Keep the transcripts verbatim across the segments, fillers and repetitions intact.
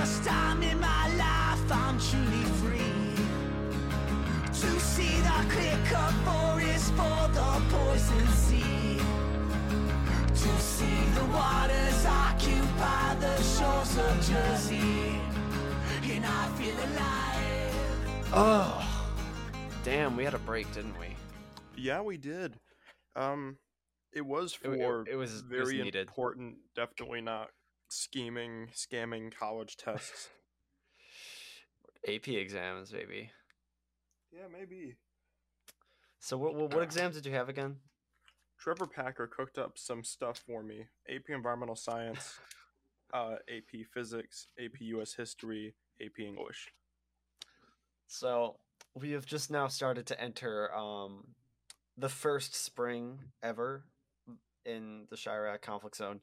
first time in my life I'm truly free. To see the clear-cut forest for the poison sea. To see the waters occupy the shores of Jersey. And I feel alive. Oh, damn, we had a break, didn't we? Yeah, we did. Um, it was for it, it was very it was important, definitely not scheming, scamming college tests. A P exams, maybe. Yeah, maybe. So what what, what uh, exams did you have again? Trevor Packer cooked up some stuff for me. A P Environmental Science, uh, A P Physics, A P U S History, A P English. So we have just now started to enter um, the first spring ever in the Chirac Conflict Zone.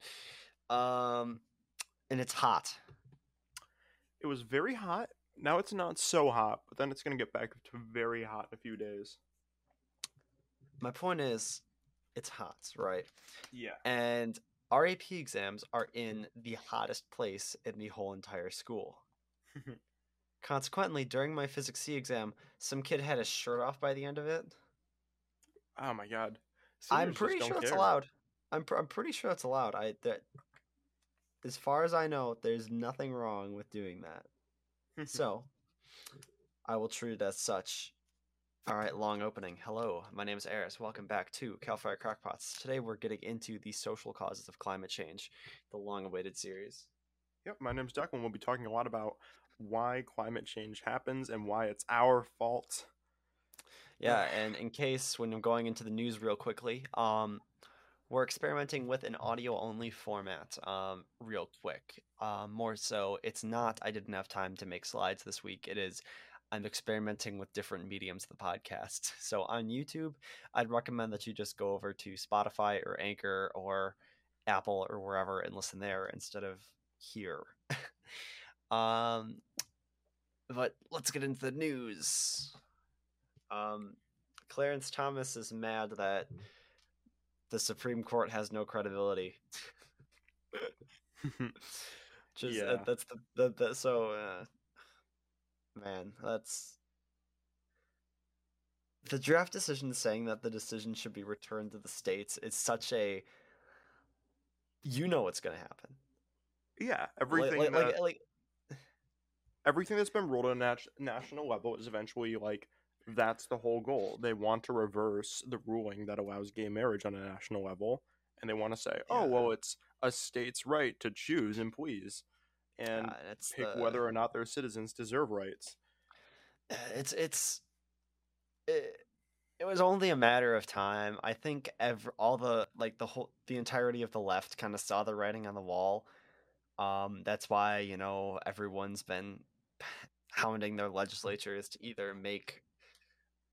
Um, and it's hot. It was very hot. Now it's not so hot, but then it's going to get back to very hot in a few days. My point is, it's hot, right? Yeah. And our A P exams are in the hottest place in the whole entire school. Consequently, during my Physics C exam, some kid had his shirt off by the end of it. Oh my god! Seniors I'm pretty sure care. It's allowed. I'm pr- I'm pretty sure it's allowed. I that as far as I know, there's nothing wrong with doing that. So I will treat it as such. All right, long opening. Hello, my name is Eris. Welcome back to Calfire Crackpots. Today we're getting into the social causes of climate change, the long-awaited series. Yep, my name's Duckman. We'll be talking a lot about why climate change happens and why it's our fault. Yeah, and in case when I'm going into the news real quickly, um, we're experimenting with an audio-only format um, real quick. Uh, more so, it's not I didn't have time to make slides this week. It is I'm experimenting with different mediums of the podcast. So on YouTube, I'd recommend that you just go over to Spotify or Anchor or Apple or wherever and listen there instead of here. um, but let's get into the news. Um, Clarence Thomas is mad that the Supreme Court has no credibility. Just, yeah. uh, that's the, the, the so, uh, man, that's the draft decision saying that the decision should be returned to the states is such a, you know, what's going to happen. Yeah. Everything, like, like, that, like, like... everything that's been ruled on a nat- national level is eventually like, that's the whole goal. They want to reverse the ruling that allows gay marriage on a national level, and they want to say, oh, yeah. well, it's a state's right to choose and please, and yeah, pick the... whether or not their citizens deserve rights. It's it's it, it was only a matter of time. I think every, all the like the whole the entirety of the left kind of saw the writing on the wall. Um, that's why, you know, everyone's been hounding their legislatures to either make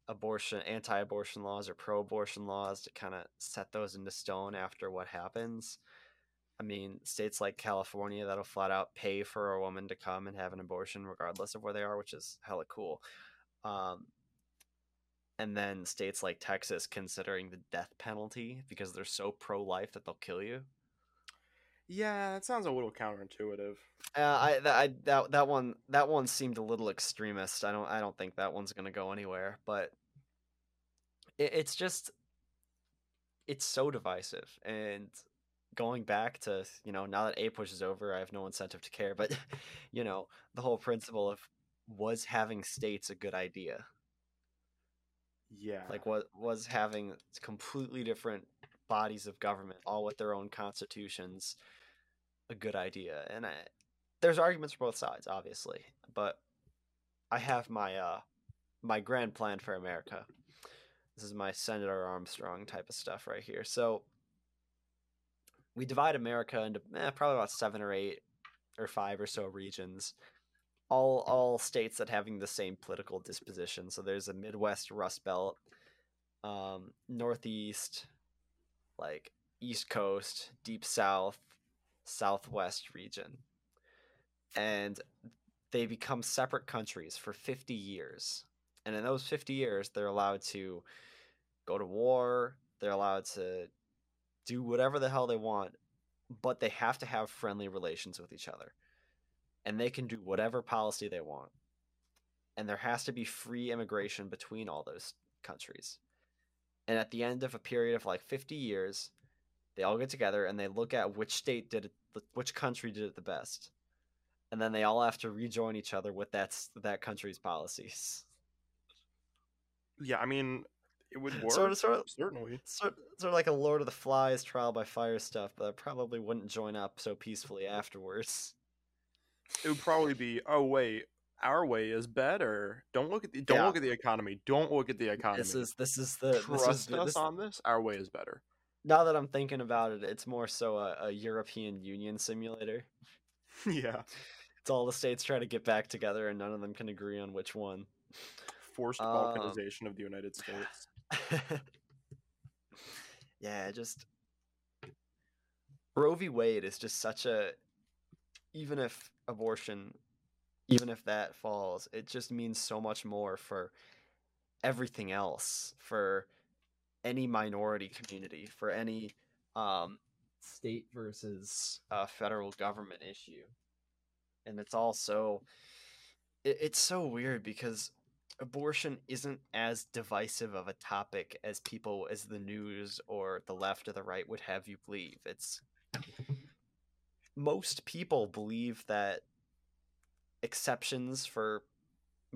abortion, anti-abortion laws or pro-abortion laws to kind of set those into stone after what happens. I mean, states like California that'll flat out pay for a woman to come and have an abortion regardless of where they are, which is hella cool. Um, and then states like Texas considering the death penalty because they're so pro-life that they'll kill you. Yeah, that sounds a little counterintuitive. Uh, I, th- I that that one that one seemed a little extremist. I don't I don't think that one's gonna go anywhere. But it, it's just it's so divisive. And going back to, you know, now that A P U S is over, I have no incentive to care. But you know, the whole principle of was having states a good idea. Yeah, like what was having completely different bodies of government, all with their own constitutions, a good idea. And I, there's arguments for both sides, obviously, but I have my uh my grand plan for America. This is my Senator Armstrong type of stuff right here. So we divide America into eh, probably about seven or eight or five or so regions, all all states that having the same political disposition. So there's a Midwest Rust Belt, um, Northeast, like East Coast, Deep South, Southwest region. And they become separate countries for fifty years. And in those fifty years, they're allowed to go to war. They're allowed to do whatever the hell they want, but they have to have friendly relations with each other. and they can do whatever policy they want. And there has to be free immigration between all those countries. And at the end of a period of like fifty years, they all get together and they look at which state did it, which country did it the best. And then they all have to rejoin each other with that, that country's policies. Yeah, I mean, it would work, sort of, sort of, certainly. Sort, sort of like a Lord of the Flies trial by fire stuff, but that probably wouldn't join up so peacefully afterwards. It would probably be, oh, wait. Our way is better. Don't look at the don't yeah. look at the economy. Don't look at the economy. This is this is the trust this is, us this, on this. Our way is better. Now that I'm thinking about it, it's more so a, a European Union simulator. Yeah, it's all the states trying to get back together, and none of them can agree on which one. Forced um, balkanization of the United States. Yeah, just Roe v. Wade is just such a. Even if abortion. Even if that falls, it just means so much more for everything else, for any minority community, for any um, state versus uh, federal government issue. And it's also, it, it's so weird because abortion isn't as divisive of a topic as people, as the news or the left or the right would have you believe. It's most people believe that exceptions for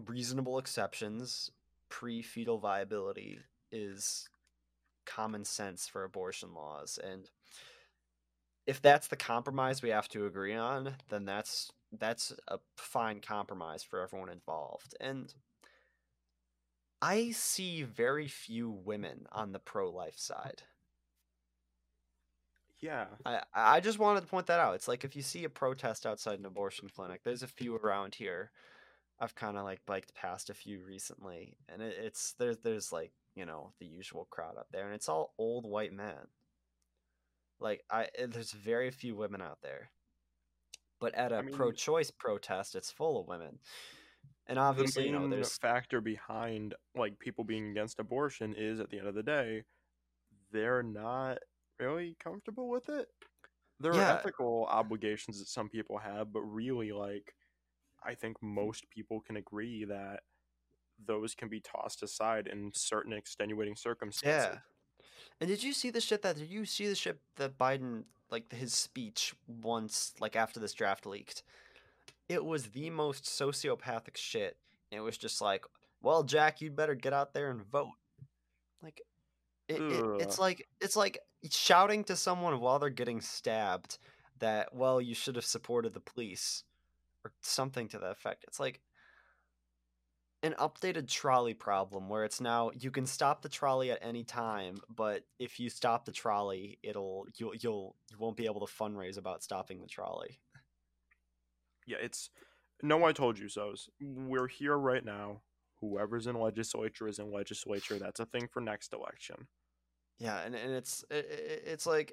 reasonable exceptions, pre-fetal viability is common sense for abortion laws. And if that's the compromise we have to agree on, then that's that's a fine compromise for everyone involved. And I see very few women on the pro-life side. Yeah, I, I just wanted to point that out. It's like if you see a protest outside an abortion clinic, there's a few around here. I've kind of like biked past a few recently, and it, it's there's there's like, you know, the usual crowd up there, and it's all old white men. Like I, there's very few women out there, but at a I mean, pro-choice protest, it's full of women. And obviously, the main you know, there's factor behind like people being against abortion is at the end of the day, they're not. Really comfortable with it. There yeah. are ethical obligations that some people have, but really, like, I think most people can agree that those can be tossed aside in certain extenuating circumstances. Yeah. And did you see the shit that did you see the shit that Biden, like his speech once, like after this draft leaked? It was the most sociopathic shit. And it was just like, well, Jack, you better get out there and vote. Like, It, it, it's like it's like shouting to someone while they're getting stabbed that, well, you should have supported the police or something to that effect. It's like an updated trolley problem where it's now you can stop the trolley at any time, but if you stop the trolley, it'll you'll you'll you won't be able to fundraise about stopping the trolley. Yeah, it's no, I told you so's. We're here right now. Whoever's in legislature is in legislature. That's a thing for next election. Yeah, and, and it's it, it's like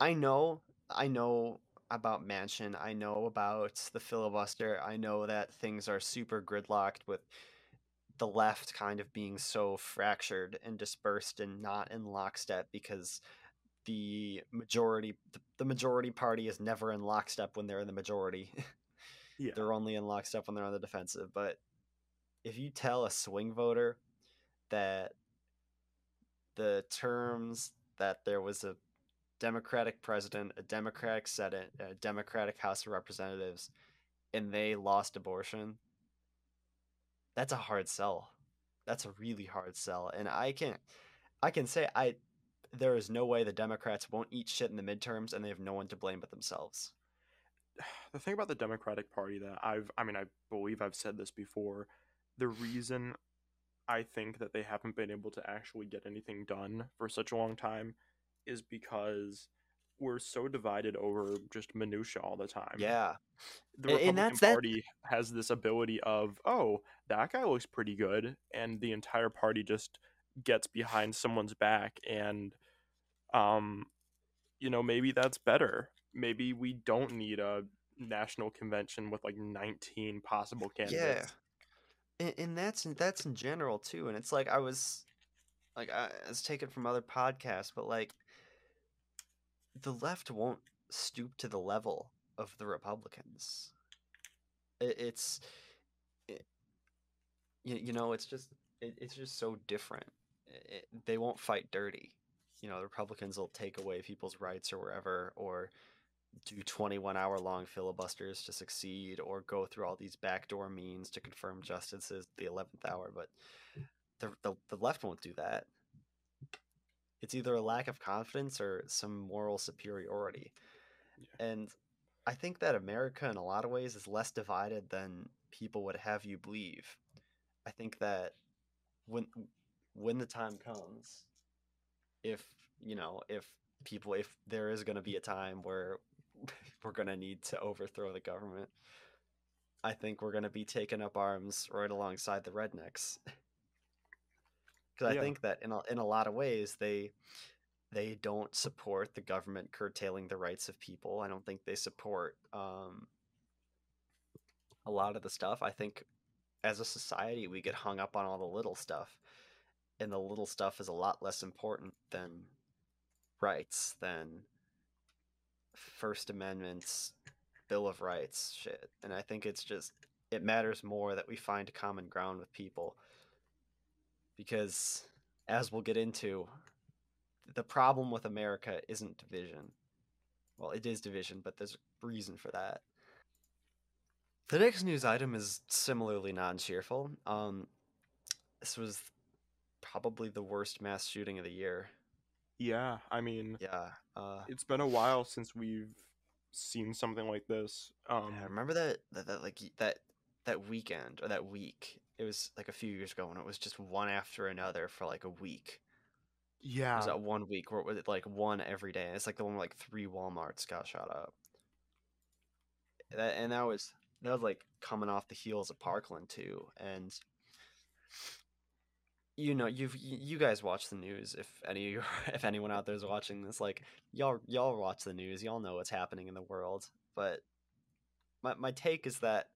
I know I know about Manchin. I know about the filibuster. I know that things are super gridlocked with the left kind of being so fractured and dispersed and not in lockstep because the majority the, the majority party is never in lockstep when they're in the majority. Yeah. They're only in lockstep when they're on the defensive. But if you tell a swing voter that the terms that there was a Democratic president, a Democratic Senate, a Democratic House of Representatives, and they lost abortion, that's a hard sell. That's a really hard sell. And I can, I can say I, there is no way the Democrats won't eat shit in the midterms, and they have no one to blame but themselves. The thing about the Democratic Party that I've, I mean, I believe I've said this before, the reason I think that they haven't been able to actually get anything done for such a long time is because we're so divided over just minutia all the time. Yeah. The Republican and that's, Party that... has this ability of, oh, that guy looks pretty good, and the entire party just gets behind someone's back and, um, you know, maybe that's better. Maybe we don't need a national convention with like nineteen possible candidates. Yeah, and, and that's that's in general too. And it's like I was, like I was taken from other podcasts, but like the left won't stoop to the level of the Republicans. It, it's, it, you, you know, it's just it, it's just so different. It, it, they won't fight dirty. You know, the Republicans will take away people's rights or wherever, or do twenty-one hour long filibusters to succeed, or go through all these backdoor means to confirm justices at the eleventh hour. But the, the, the left won't do that. It's either a lack of confidence or some moral superiority. Yeah. And I think that America in a lot of ways is less divided than people would have you believe. I think that when, when the time comes, if, you know, if people, if there is going to be a time where we're going to need to overthrow the government, I think we're going to be taking up arms right alongside the rednecks. Because yeah. I think that in a, in a lot of ways, they they don't support the government curtailing the rights of people. I don't think they support um, a lot of the stuff. I think as a society, we get hung up on all the little stuff. And the little stuff is a lot less important than rights, than First Amendment's Bill of Rights shit. And I think it's just, it matters more that we find common ground with people. Because, as we'll get into, the problem with America isn't division. Well, it is division, but there's a reason for that. The next news item is similarly non-cheerful. Um, this was probably the worst mass shooting of the year. Yeah, I mean, yeah, uh, it's been a while since we've seen something like this. Um, yeah, remember that, that that like that that weekend or that week? It was like a few years ago when it was just one after another for like a week. Yeah, it was that one week where it was like one every day. And it's like the one where like three Walmarts got shot up. That and that was that was like coming off the heels of Parkland too, and. You know, you've you guys watch the news. If any, if anyone out there is watching this, like y'all, y'all watch the news. Y'all know what's happening in the world. But my my take is that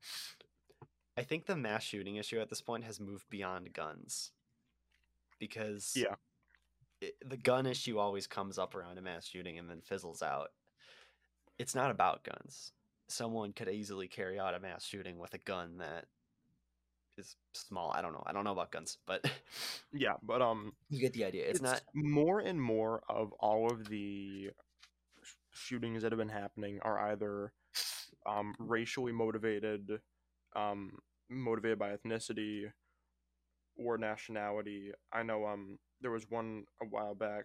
I think the mass shooting issue at this point has moved beyond guns, because yeah, it, the gun issue always comes up around a mass shooting and then fizzles out. It's not about guns. Someone could easily carry out a mass shooting with a gun that. Is small. I don't know. I don't know about guns, but yeah, but um, you get the idea. It's, it's not more and more of all of the sh- shootings that have been happening are either um racially motivated, um motivated by ethnicity or nationality. I know um there was one a while back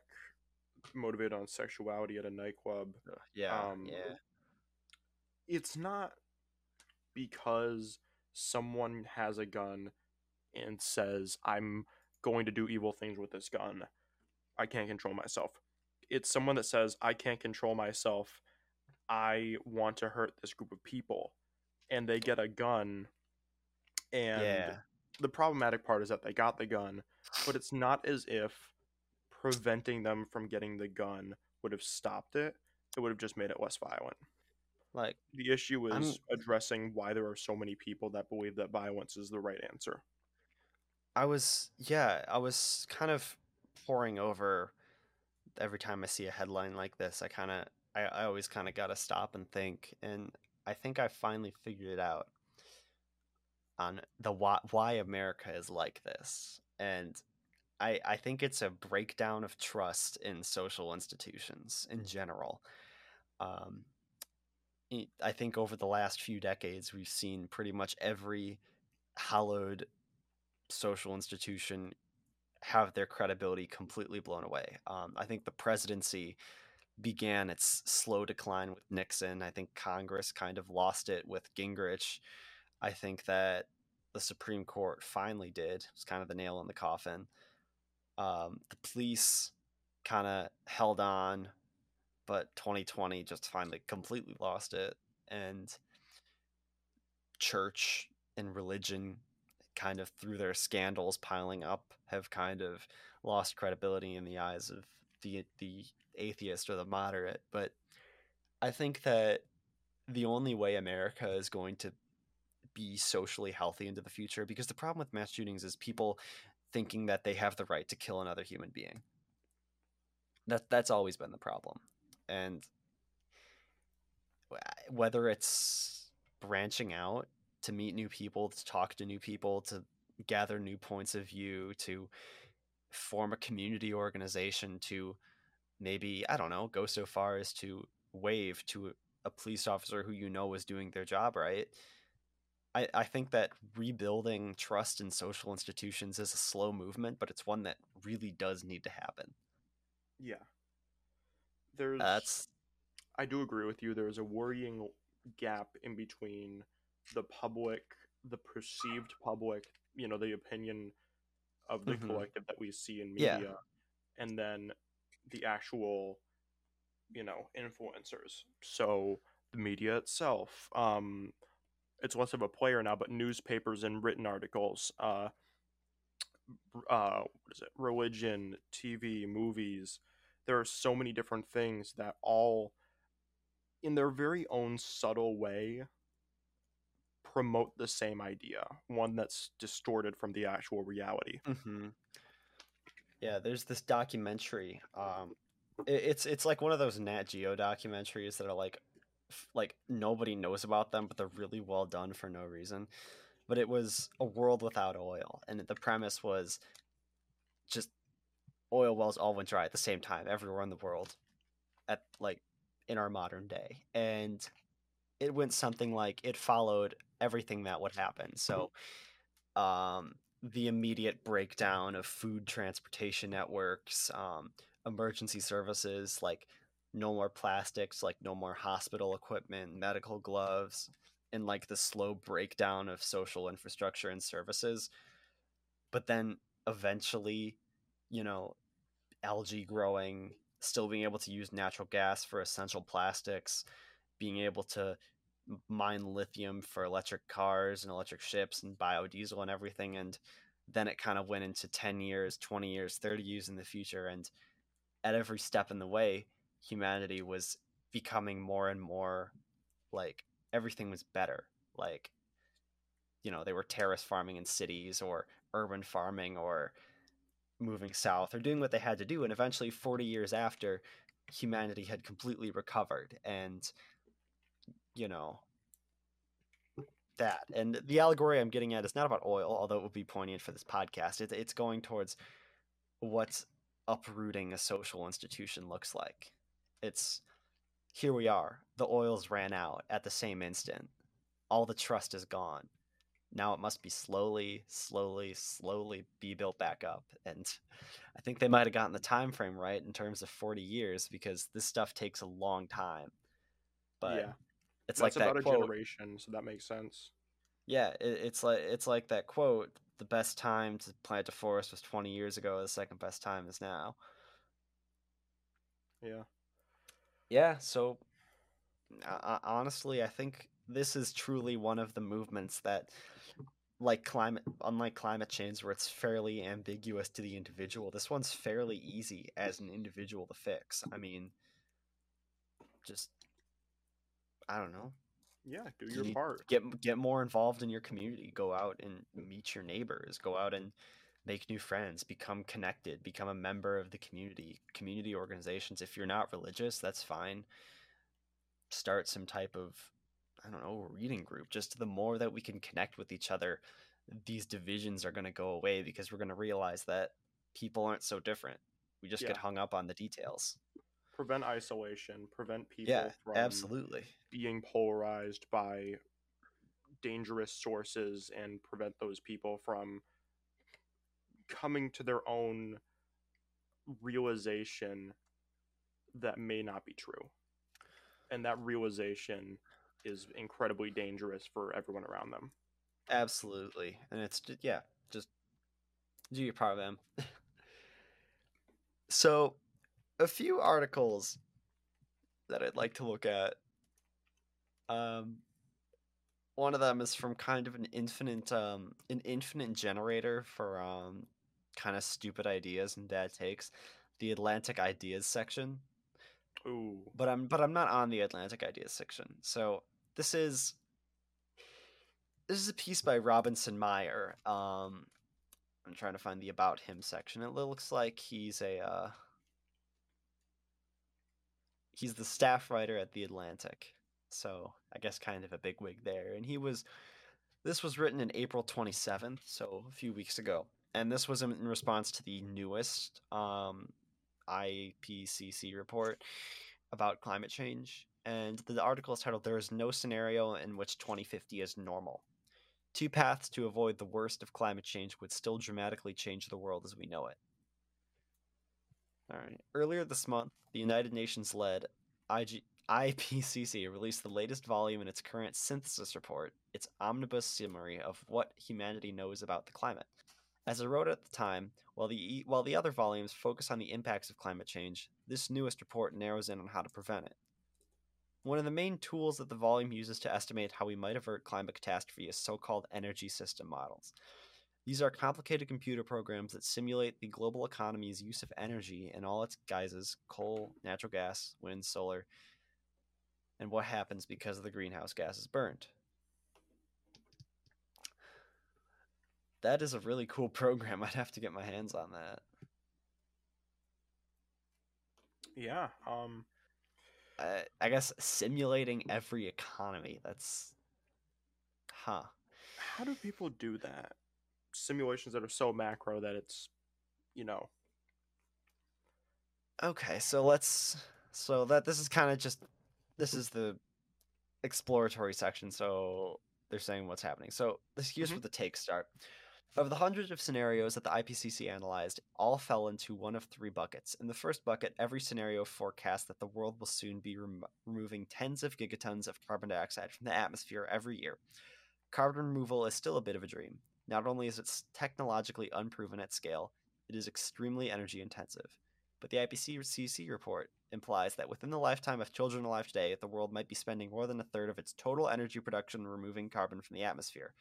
motivated on sexuality at a nightclub. Yeah, um, yeah. It's not because someone has a gun and says, I'm going to do evil things with this gun. I can't control myself. It's someone that says, I can't control myself. I want to hurt this group of people. And they get a gun. And yeah. The problematic part is that they got the gun, but it's not as if preventing them from getting the gun would have stopped it. It would have just made it less violent. Like the issue is I'm, addressing why there are so many people that believe that violence is the right answer. I was, yeah, I was kind of poring over every time I see a headline like this. I kind of, I, I always kind of got to stop and think. And I think I finally figured it out on the why, why America is like this. And I, I think it's a breakdown of trust in social institutions in general. Um, I think over the last few decades, we've seen pretty much every hallowed social institution have their credibility completely blown away. Um, I think the presidency began its slow decline with Nixon. I think Congress kind of lost it with Gingrich. I think that the Supreme Court finally did. It was kind of the nail in the coffin. Um, the police kind of held on. But twenty twenty just finally completely lost it. And church and religion, kind of through their scandals piling up, have kind of lost credibility in the eyes of the the atheist or the moderate. But I think that the only way America is going to be socially healthy into the future, because the problem with mass shootings is people thinking that they have the right to kill another human being. That that's always been the problem. And whether it's branching out to meet new people, to talk to new people, to gather new points of view, to form a community organization, to maybe, I don't know, go so far as to wave to a police officer who you know is doing their job right. I, I think that rebuilding trust in social institutions is a slow movement, but it's one that really does need to happen. Yeah. There's, That's... I do agree with you. There is a worrying gap in between the public, the perceived public, you know, the opinion of the mm-hmm. collective that we see in media, yeah. and then the actual, you know, influencers. So the media itself, um, it's less of a player now, but newspapers and written articles, uh, uh, what is it? Religion, T V, movies. There are so many different things that all, in their very own subtle way, promote the same idea, one that's distorted from the actual reality. Mm-hmm. Yeah, there's this documentary. Um, it, it's it's like one of those Nat Geo documentaries that are like, like nobody knows about them, but they're really well done for no reason. But it was A World Without Oil, and the premise was just oil wells all went dry at the same time everywhere in the world, at like in our modern day, and it went something like it followed everything that would happen. So, um, the immediate breakdown of food transportation networks, um, emergency services, like no more plastics, like no more hospital equipment, medical gloves, and like the slow breakdown of social infrastructure and services. But then eventually, you know, algae growing, still being able to use natural gas for essential plastics, being able to mine lithium for electric cars and electric ships and biodiesel and everything. And then it kind of went into ten years, twenty years, thirty years in the future. And at every step in the way, humanity was becoming more and more like everything was better. Like, you know, they were terrace farming in cities or urban farming or moving south or doing what they had to do. And eventually forty years after, humanity had completely recovered. And, you know, that, and the allegory I'm getting at is not about oil, although it would be poignant for this podcast. It, it's going towards what uprooting a social institution looks like. It's here we are. The oils ran out at the same instant. All the trust is gone. Now it must be slowly, slowly, slowly be built back up. And I think they might have gotten the time frame right in terms of forty years, because this stuff takes a long time. But yeah. It's That's like about that a quote, generation, so that makes sense. Yeah, it, it's like it's like that quote, the best time to plant a forest was twenty years ago, the second best time is now. Yeah. Yeah, so uh, honestly, I think this is truly one of the movements that, like climate, unlike climate change, where it's fairly ambiguous to the individual, this one's fairly easy as an individual to fix. I mean, just, I don't know. Yeah, do your you part. Get get more involved in your community. Go out and meet your neighbors. Go out and make new friends. Become connected. Become a member of the community. Community organizations. If you're not religious, that's fine. Start some type of, I don't know, reading group. Just the more that we can connect with each other, these divisions are going to go away, because we're going to realize that people aren't so different. We just yeah. get hung up on the details. Prevent isolation, prevent people yeah, from absolutely. being polarized by dangerous sources, and prevent those people from coming to their own realization that may not be true. And that realization is incredibly dangerous for everyone around them. Absolutely. And it's, yeah, just do your part, man. So, a few articles that I'd like to look at. Um, one of them is from kind of an infinite, um, an infinite generator for um, kind of stupid ideas and bad takes, the Atlantic Ideas section. Ooh. But I'm but I'm not on the Atlantic Ideas section. So this is this is a piece by Robinson Meyer. Um, I'm trying to find the About Him section. It looks like he's a. Uh, He's the staff writer at The Atlantic. So I guess kind of a bigwig there. And he was, this was written in April twenty-seventh, so a few weeks ago. And this was in response to the newest um, I P C C report about climate change. And the article is titled, "There is no scenario in which twenty fifty is normal. Two paths to avoid the worst of climate change would still dramatically change the world as we know it." All right. Earlier this month, the United Nations-led I P C C released the latest volume in its current synthesis report, its omnibus summary of what humanity knows about the climate. As I wrote at the time, while the while the other volumes focus on the impacts of climate change, this newest report narrows in on how to prevent it. One of the main tools that the volume uses to estimate how we might avert climate catastrophe is so-called energy system models. These are complicated computer programs that simulate the global economy's use of energy in all its guises: coal, natural gas, wind, solar, and what happens because the greenhouse gas is burned. That is a really cool program. I'd have to get my hands on that. Yeah. Um... Uh, I guess simulating every economy. That's, huh? How do people do that? Simulations that are so macro that it's, you know. Okay, so let's. So that this is kind of just, this is the exploratory section. So they're saying what's happening. So this, here's mm-hmm. where the takes start. Of the hundreds of scenarios that the I P C C analyzed, all fell into one of three buckets. In the first bucket, every scenario forecasts that the world will soon be rem- removing tens of gigatons of carbon dioxide from the atmosphere every year. Carbon removal is still a bit of a dream. Not only is it technologically unproven at scale, it is extremely energy intensive. But the I P C C report implies that within the lifetime of children alive today, the world might be spending more than a third of its total energy production removing carbon from the atmosphere,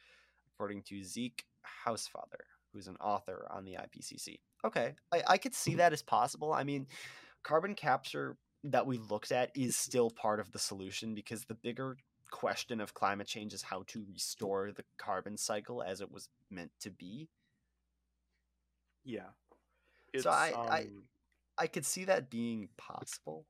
according to Zeke Hausfather, who's an author on the I P C C. Okay, I, I could see that as possible. I mean, carbon capture that we looked at is still part of the solution, because the bigger question of climate change is how to restore the carbon cycle as it was meant to be. Yeah. It's, so I, um, I I could see that being possible.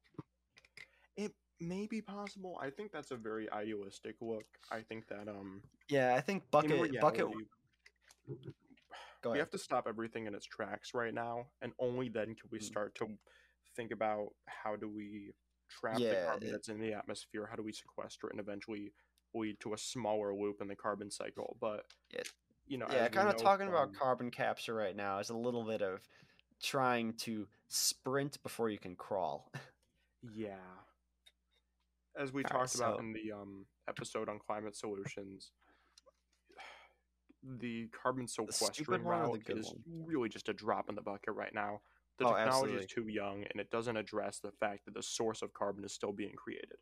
It may be possible. I think that's a very idealistic look. I think that um. Yeah, I think bucket you know, bucket. We have to stop everything in its tracks right now, and only then can we start to think about how do we trap yeah, the carbon it, that's in the atmosphere, how do we sequester it, and eventually lead to a smaller loop in the carbon cycle. But it, you know, yeah, kind of talking from... about carbon capture right now is a little bit of trying to sprint before you can crawl. Yeah, as we All talked right, so... about in the um episode on climate solutions. The carbon sequestering route is one. really just a drop in the bucket right now. The oh, technology absolutely. is too young, and it doesn't address the fact that the source of carbon is still being created.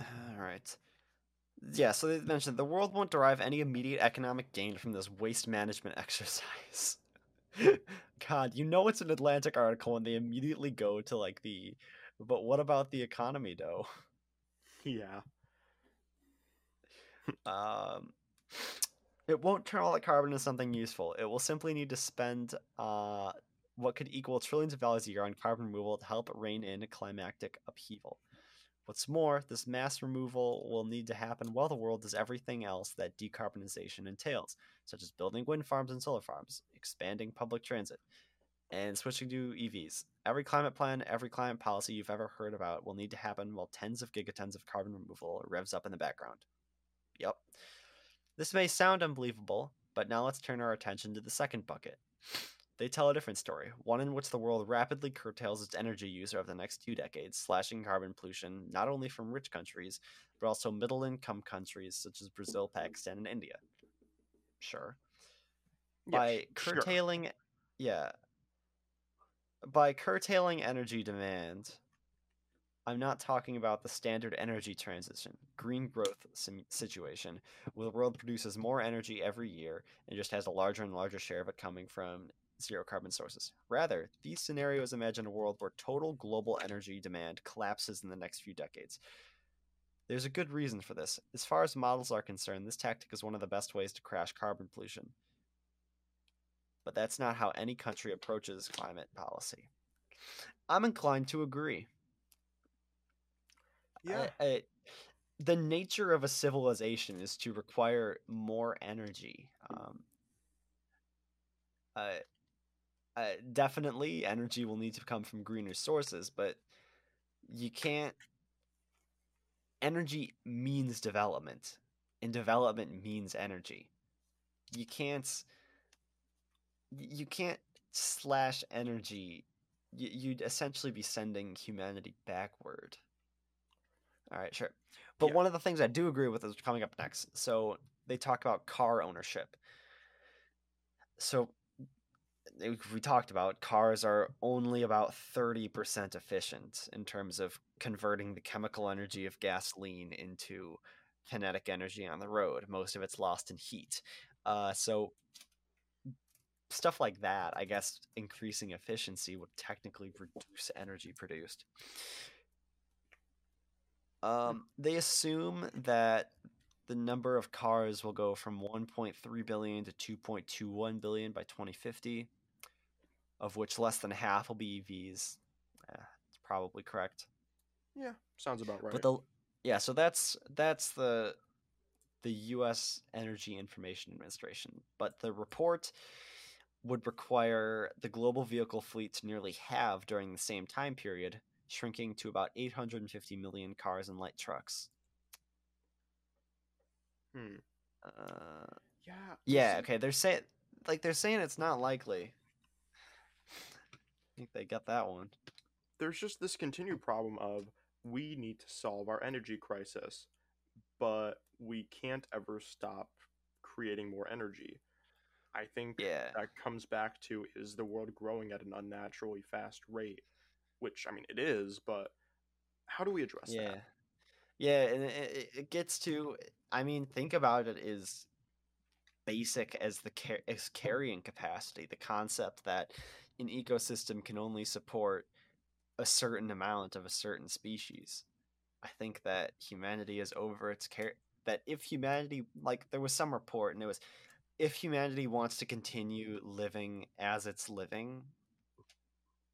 All right. Yeah, so they mentioned the world won't derive any immediate economic gain from this waste management exercise. God, you know it's an Atlantic article, and they immediately go to, like, the... But what about the economy, though? Yeah. Um, it won't turn all that carbon into something useful. It will simply need to spend uh, what could equal trillions of dollars a year on carbon removal to help rein in a climactic upheaval. What's more, this mass removal will need to happen while the world does everything else that decarbonization entails, such as building wind farms and solar farms, expanding public transit, and switching to E Vs. Every climate plan, every climate policy you've ever heard about will need to happen while tens of gigatons of carbon removal revs up in the background. Yep. This may sound unbelievable, but now let's turn our attention to the second bucket. They tell a different story, one in which the world rapidly curtails its energy use over the next two decades, slashing carbon pollution not only from rich countries, but also middle-income countries such as Brazil, Pakistan, and India. Sure. Yeah, by curtailing... Sure. Yeah. By curtailing energy demand... I'm not talking about the standard energy transition, green growth sim- situation, where the world produces more energy every year and just has a larger and larger share of it coming from zero carbon sources. Rather, these scenarios imagine a world where total global energy demand collapses in the next few decades. There's a good reason for this. As far as models are concerned, this tactic is one of the best ways to crash carbon pollution. But that's not how any country approaches climate policy. I'm inclined to agree. Yeah. I, I, the nature of a civilization is to require more energy. Um, uh, uh, definitely, energy will need to come from greener sources, but you can't. Energy means development, and development means energy. You can't. You can't slash energy. You, you'd essentially be sending humanity backward. All right, sure. But yeah. One of the things I do agree with is coming up next. So they talk about car ownership. So we talked about cars are only about thirty percent efficient in terms of converting the chemical energy of gasoline into kinetic energy on the road. Most of it's lost in heat. Uh, so stuff like that, I guess increasing efficiency would technically reduce energy produced. Um, they assume that the number of cars will go from one point three billion to two point two one billion by twenty fifty, of which less than half will be E Vs. Eh, it's probably correct. Yeah, sounds about right. But the yeah, so that's that's the the U S Energy Information Administration. But the report would require the global vehicle fleet to nearly halve during the same time period, shrinking to about eight hundred fifty million cars and light trucks. Hmm. Uh, yeah. Yeah. Okay. They're saying, like, they're saying it's not likely. I think they got that one. There's just this continued problem of we need to solve our energy crisis, but we can't ever stop creating more energy. I think yeah. that comes back to, is the world growing at an unnaturally fast rate? Which, I mean, it is, but how do we address yeah. that? Yeah, and it, it gets to, I mean, think about it as basic as the as carrying capacity, the concept that an ecosystem can only support a certain amount of a certain species. I think that humanity is over its care, that if humanity, like there was some report and it was, if humanity wants to continue living as it's living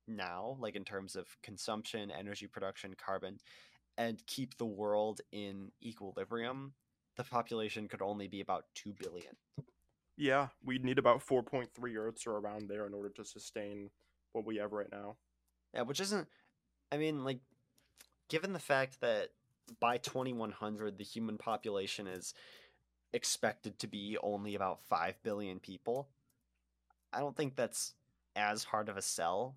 now, like in terms of consumption, energy production, carbon, and keep the world in equilibrium, the population could only be about two billion. Yeah, we'd need about four point three Earths or around there in order to sustain what we have right now. Yeah, which isn't, I mean, like, given the fact that by twenty-one hundred, the human population is expected to be only about five billion people, I don't think that's as hard of a sell.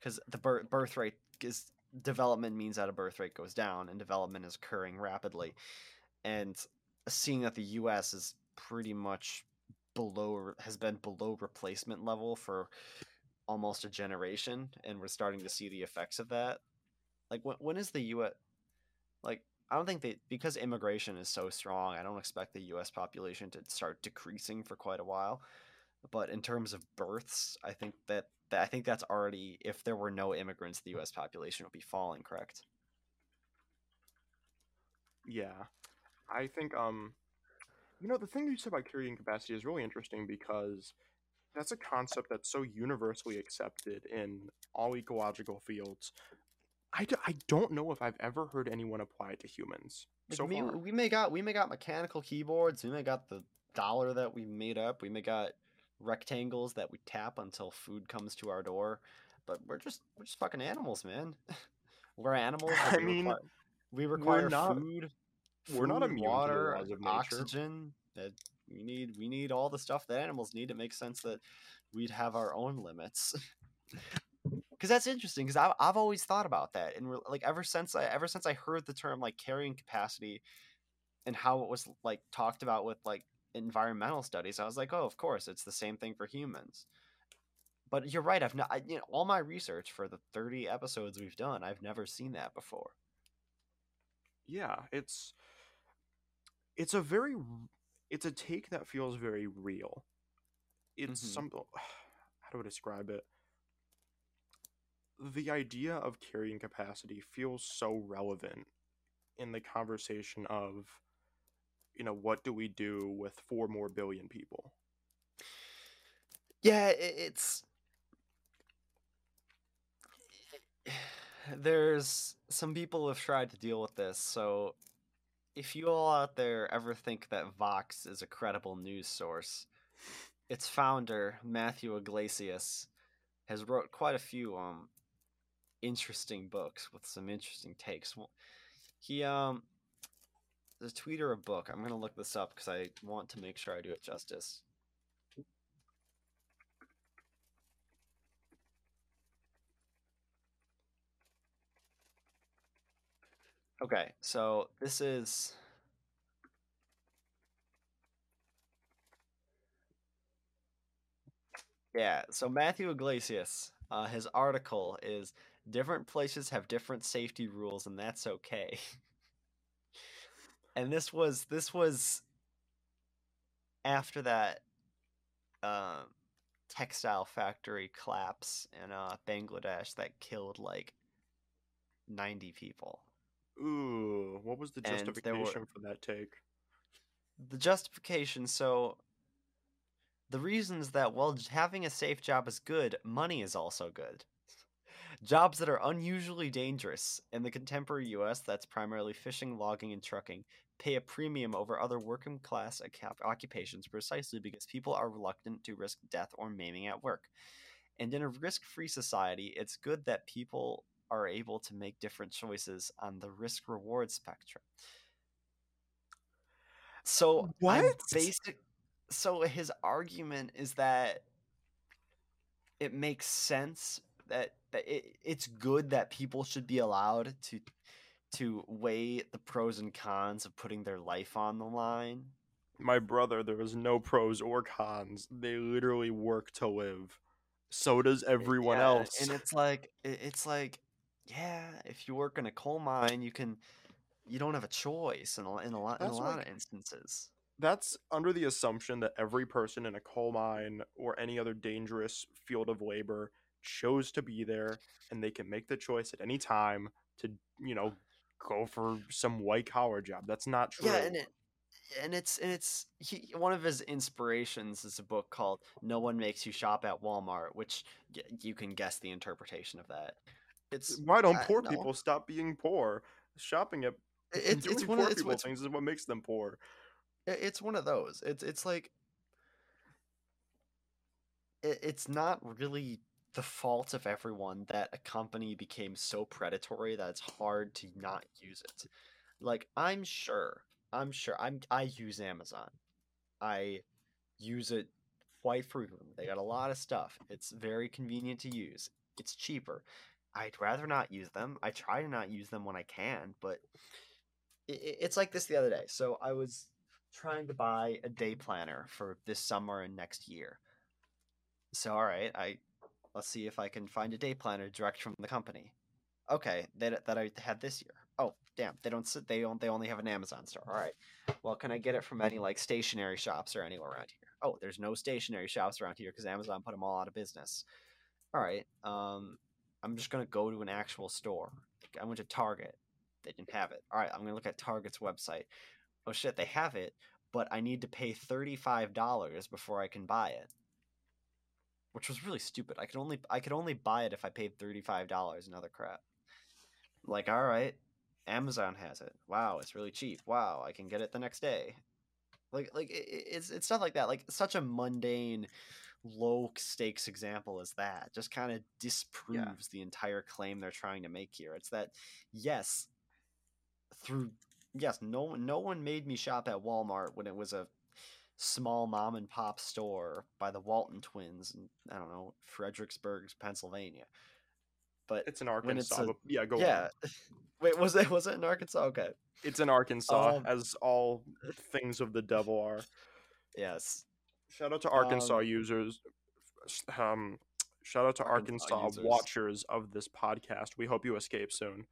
Because the birth, birth rate is, development means that a birth rate goes down, and development is occurring rapidly. And seeing that the U S is pretty much below, has been below replacement level for almost a generation, and we're starting to see the effects of that. Like, when, when is the U S, like, I don't think they, because immigration is so strong, I don't expect the U S population to start decreasing for quite a while. But in terms of births, I think that I think that's already, if there were no immigrants, the U S population would be falling, correct? Yeah. I think, um, you know, the thing you said about carrying capacity is really interesting because that's a concept that's so universally accepted in all ecological fields. I, d- I don't know if I've ever heard anyone apply it to humans. Like so we, far. We may got, we may got mechanical keyboards. We may got the dollar that we made up. We may got rectangles that we tap until food comes to our door, but we're just we're just fucking animals, man. We're animals. I we mean, require, we require we're not, food, food. We're not immune water, to the laws of nature. Oxygen. That we need we need all the stuff that animals need. It makes sense that we'd have our own limits. Because that's interesting. Because I've I've always thought about that, and like ever since I ever since I heard the term like carrying capacity, and how it was like talked about with like environmental studies, I was like, oh, of course, it's the same thing for humans. But you're right, I've not, I, you know, all my research for the thirty episodes we've done, I've never seen that before. Yeah, it's it's a very, it's a take that feels very real. It's mm-hmm. something, how do I describe it? The idea of carrying capacity feels so relevant in the conversation of, you know, what do we do with four more billion people? Yeah, it's there's some people have tried to deal with this. So if you all out there ever think that Vox is a credible news source, its founder, Matthew Yglesias, has wrote quite a few um interesting books with some interesting takes. Well, he um there's a tweet or a book. I'm going to look this up because I want to make sure I do it justice. Okay, so this is yeah. So Matthew Yglesias, uh, his article is "Different places have different safety rules, and that's okay." And this was this was after that uh, textile factory collapse in uh, Bangladesh that killed like ninety people. Ooh, what was the justification were, for that take? The justification, so the reasons that while having a safe job is good, money is also good. Jobs that are unusually dangerous in the contemporary U S, that's primarily fishing, logging, and trucking, pay a premium over other working class occupations precisely because people are reluctant to risk death or maiming at work. And in a risk-free society, it's good that people are able to make different choices on the risk-reward spectrum. So what? I'm basic. So his argument is that it makes sense that, that it, it's good that people should be allowed to to weigh the pros and cons of putting their life on the line. My brother, there is no pros or cons. They literally work to live. So does everyone yeah, else. And it's like it's like. Yeah, if you work in a coal mine, you can, you don't have a choice in a, in a lot in a lot of instances. That's under the assumption that every person in a coal mine or any other dangerous field of labor chose to be there, and they can make the choice at any time to, you know, go for some white collar job. That's not true. Yeah, and it, and it's and it's he, one of his inspirations is a book called "No One Makes You Shop at Walmart," which you can guess the interpretation of that. It's, Why don't poor know. people stop being poor? Shopping at it, doing it's one poor of, it's, people it's, things is what makes them poor. It's one of those. It's it's like it, it's not really the fault of everyone that a company became so predatory that it's hard to not use it. Like I'm sure, I'm sure, I'm I use Amazon. I use it quite frequently. They got a lot of stuff. It's very convenient to use. It's cheaper. I'd rather not use them. I try to not use them when I can, but it's like this the other day. So I was trying to buy a day planner for this summer and next year. So, all right, I let's see if I can find a day planner direct from the company. Okay, that that I had this year. Oh, damn, they don't sit. They don't. They only have an Amazon store. All right, well, can I get it from any like stationary shops or anywhere around here? Oh, there's no stationary shops around here because Amazon put them all out of business. All right, um. I'm just going to go to an actual store. I went to Target. They didn't have it. All right, I'm going to look at Target's website. Oh, shit, they have it, but I need to pay thirty-five dollars before I can buy it, which was really stupid. I could only I could only buy it if I paid thirty-five dollars and other crap. Like, all right, Amazon has it. Wow, it's really cheap. Wow, I can get it the next day. Like, like it, it's, it's stuff like that. Like, such a mundane low stakes example as that just kind of disproves yeah. the entire claim they're trying to make here. It's that yes, through yes, no no one made me shop at Walmart when it was a small mom and pop store by the Walton twins in, I don't know, Fredericksburg, Pennsylvania. But it's in Arkansas. It's a, yeah, go yeah. on. Wait, was it was it in Arkansas? Okay. It's in Arkansas, um, as all things of the devil are. Yes. Shout out to Arkansas um, users. Um, shout out to Arkansas, Arkansas watchers of this podcast. We hope you escape soon.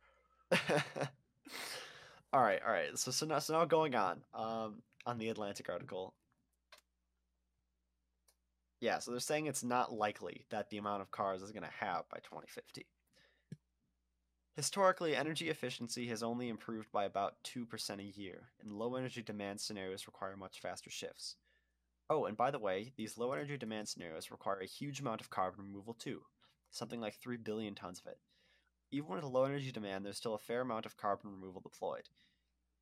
all right, all right. So, so now, so now going on um, on the Atlantic article. Yeah, so they're saying it's not likely that the amount of cars is going to have by twenty fifty. Historically, energy efficiency has only improved by about two percent a year, and low energy demand scenarios require much faster shifts. Oh, and by the way, these low-energy demand scenarios require a huge amount of carbon removal too, something like three billion tons of it. even with a low energy demand, there's still a fair amount of carbon removal deployed.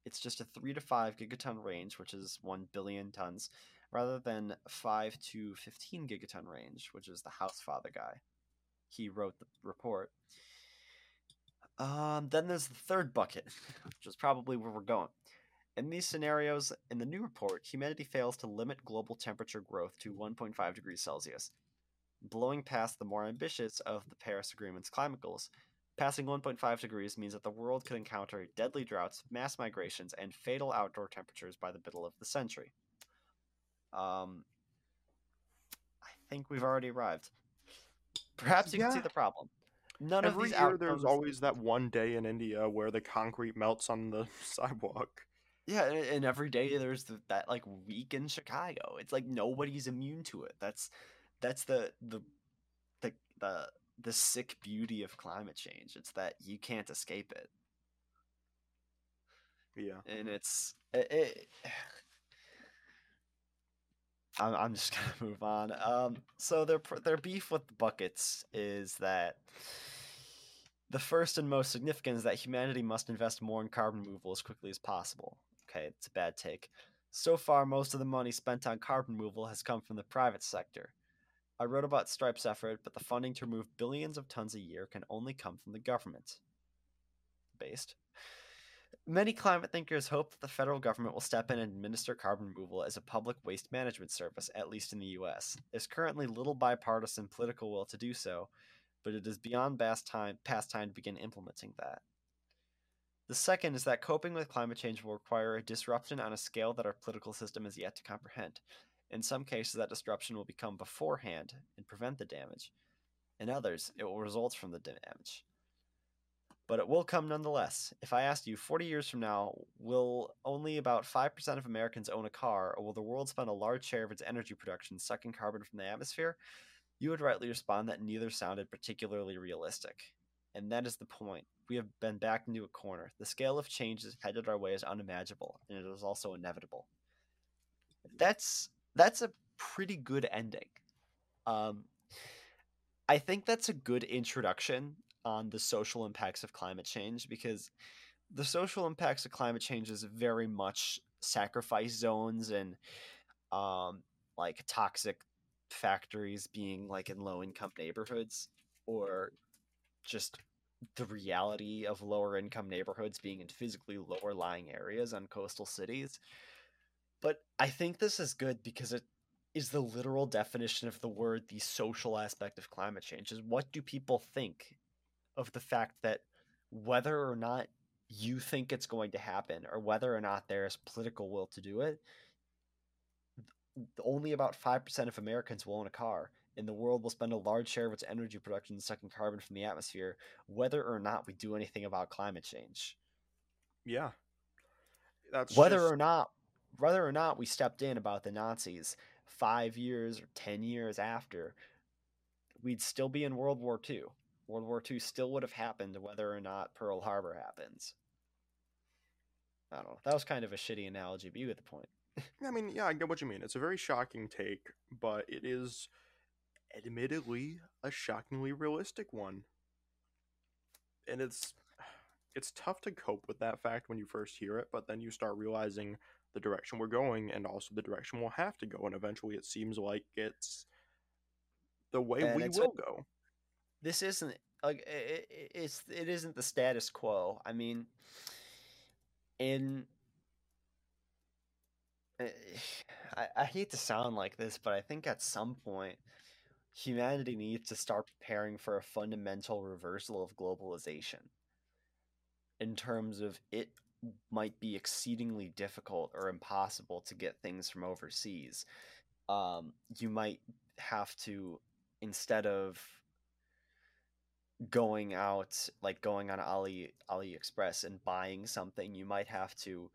It's just a three to five gigaton range, which is one billion tons, rather than five to fifteen gigaton range, which is the Hausfather guy. He wrote the report. Um, then there's the third bucket, which is probably where we're going. In these scenarios, in the new report, humanity fails to limit global temperature growth to one point five degrees Celsius, blowing past the more ambitious of the Paris Agreement's climate goals. Passing one point five degrees means that the world could encounter deadly droughts, mass migrations, and fatal outdoor temperatures by the middle of the century. Um, I think we've already arrived. Perhaps you yeah. can see the problem. None Every of these year outcomes... there's always that one day in India where the concrete melts on the sidewalk. Yeah, and every day there's the, that like week in Chicago. It's like nobody's immune to it. That's that's the the the the, the sick beauty of climate change. It's that you can't escape it. Yeah, and it's it. it I'm I'm just gonna move on. Um, so their their beef with the buckets is that. The first and most significant is that humanity must invest more in carbon removal as quickly as possible. Okay, it's a bad take. So far, most of the money spent on carbon removal has come from the private sector. I wrote about Stripe's effort, but the funding to remove billions of tons a year can only come from the government. Based. Many climate thinkers hope that the federal government will step in and administer carbon removal as a public waste management service, at least in the U S. There's currently little bipartisan political will to do so, but it is beyond past time, past time to begin implementing that. The second is that coping with climate change will require a disruption on a scale that our political system is yet to comprehend. In some cases, that disruption will become beforehand and prevent the damage. In others, it will result from the damage. But it will come nonetheless. If I asked you forty years from now, will only about five percent of Americans own a car, or will the world spend a large share of its energy production sucking carbon from the atmosphere? You would rightly respond that neither sounded particularly realistic. And that is the point. We have been backed into a corner. The scale of change that's headed our way is unimaginable, and it is also inevitable. That's that's a pretty good ending. Um, I think that's a good introduction on the social impacts of climate change, because the social impacts of climate change is very much sacrifice zones and um, like toxic factories being like in low-income neighborhoods, or just the reality of lower-income neighborhoods being in physically lower-lying areas on coastal cities. But I think this is good because it is the literal definition of the word, the social aspect of climate change, is what do people think of the fact that whether or not you think it's going to happen, or whether or not there is political will to do it, only about five percent of Americans will own a car, and the world will spend a large share of its energy production sucking carbon from the atmosphere, whether or not we do anything about climate change. Yeah. That's whether just... or not whether or not we stepped in about the Nazis five years or ten years after, we'd still be in World War Two. World War Two still would have happened whether or not Pearl Harbor happens. I don't know. That was kind of a shitty analogy, but you get the point. I mean, yeah, I get what you mean. It's a very shocking take, but it is admittedly a shockingly realistic one. And it's it's tough to cope with that fact when you first hear it, but then you start realizing the direction we're going and also the direction we'll have to go, and eventually it seems like it's the way and we will a, go. This isn't like it, it's it isn't the status quo. I mean, in I, I hate to sound like this, but I think at some point humanity needs to start preparing for a fundamental reversal of globalization in terms of it might be exceedingly difficult or impossible to get things from overseas. Um, you might have to, instead of going out, like going on Ali AliExpress and buying something, you might have to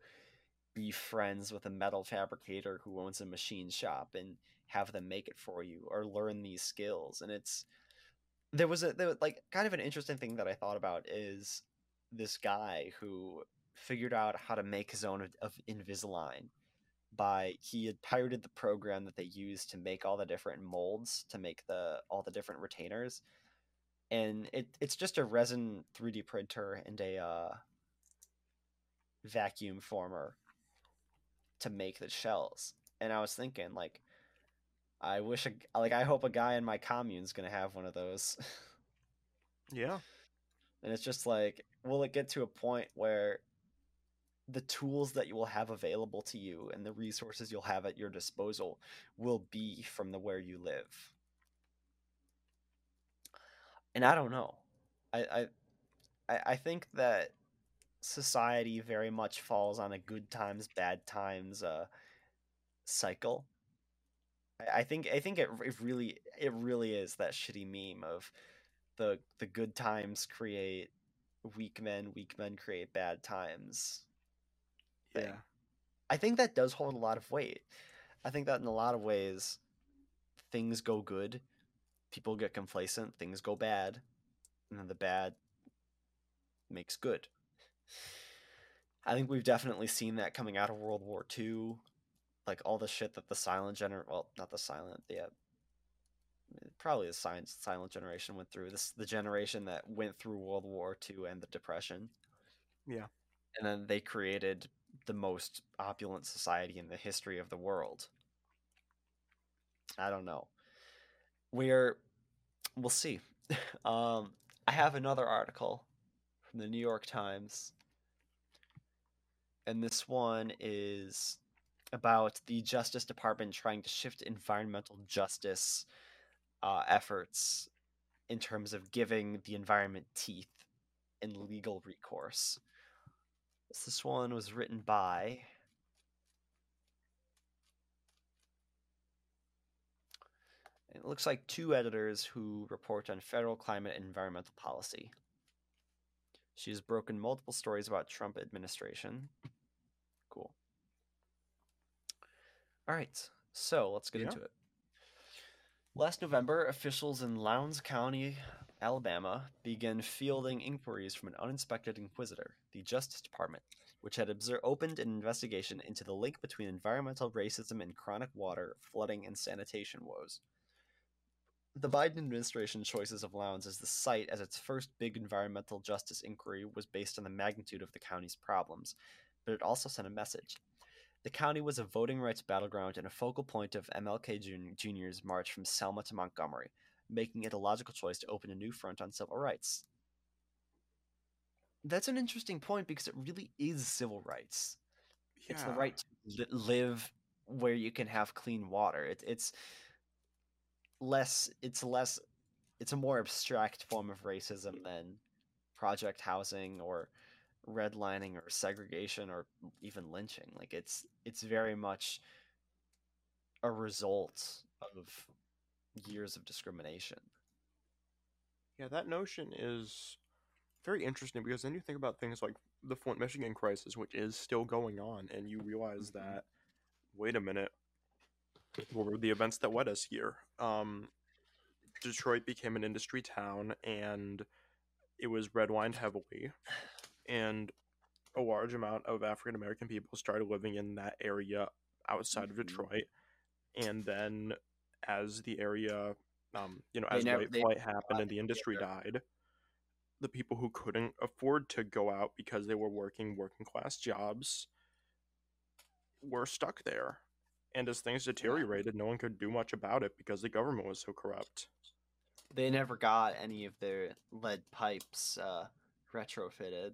be friends with a metal fabricator who owns a machine shop and have them make it for you, or learn these skills. And it's there was a there was like kind of an interesting thing that I thought about is this guy who figured out how to make his own of Invisalign by he had pirated the program that they used to make all the different molds to make the all the different retainers, and it it's just a resin three D printer and a uh, vacuum former to make the shells. And I was thinking, like, I wish, a, like, I hope a guy in my commune's gonna have one of those. Yeah. And it's just like, will it get to a point where the tools that you will have available to you and the resources you'll have at your disposal will be from the where you live? And I don't know. I I I think that society very much falls on a good times, bad times uh, cycle. I, I think I think it, it really it really is that shitty meme of the the good times create weak men, weak men create bad times. Thing. Yeah, I think that does hold a lot of weight. I think that in a lot of ways, things go good, people get complacent, things go bad, and then the bad makes good. I think we've definitely seen that coming out of World War Two, like all the shit that the silent gener well, not the silent, yeah, probably the silent silent generation went through. This the generation that went through World War Two and the Depression. Yeah, and then they created the most opulent society in the history of the world. I don't know. We're, we'll see. Um, I have another article from the New York Times, and this one is about the Justice Department trying to shift environmental justice uh, efforts in terms of giving the environment teeth and legal recourse. This one was written by it looks like two editors who report on federal climate and environmental policy. She has broken multiple stories about Trump administration. Cool. All right, so let's get yeah. into it. Last November, officials in Lowndes County, Alabama, began fielding inquiries from an uninspected inquisitor, the Justice Department, which had observed, opened an investigation into the link between environmental racism and chronic water, flooding, and sanitation woes. The Biden administration's choices of Lowndes as the site as its first big environmental justice inquiry was based on the magnitude of the county's problems, but it also sent a message. The county was a voting rights battleground and a focal point of M L K Junior's march from Selma to Montgomery, making it a logical choice to open a new front on civil rights. That's an interesting point because it really is civil rights. Yeah. It's the right to live where you can have clean water. It, it's less. It's less. It's a more abstract form of racism than project housing or redlining or segregation or even lynching. Like it's it's very much a result of years of discrimination. Yeah, that notion is very interesting because then you think about things like the Flint Michigan crisis, which is still going on, and you realize mm-hmm. that wait a minute, what were the events that led us here? Um, Detroit became an industry town, and it was redlined heavily. And a large amount of African-American people started living in that area outside mm-hmm. of Detroit. And then as the area, um, you know, they as never, white flight happened and the industry died, the people who couldn't afford to go out because they were working working-class jobs were stuck there. And as things deteriorated, no one could do much about it because the government was so corrupt. They never got any of their lead pipes uh retrofitted.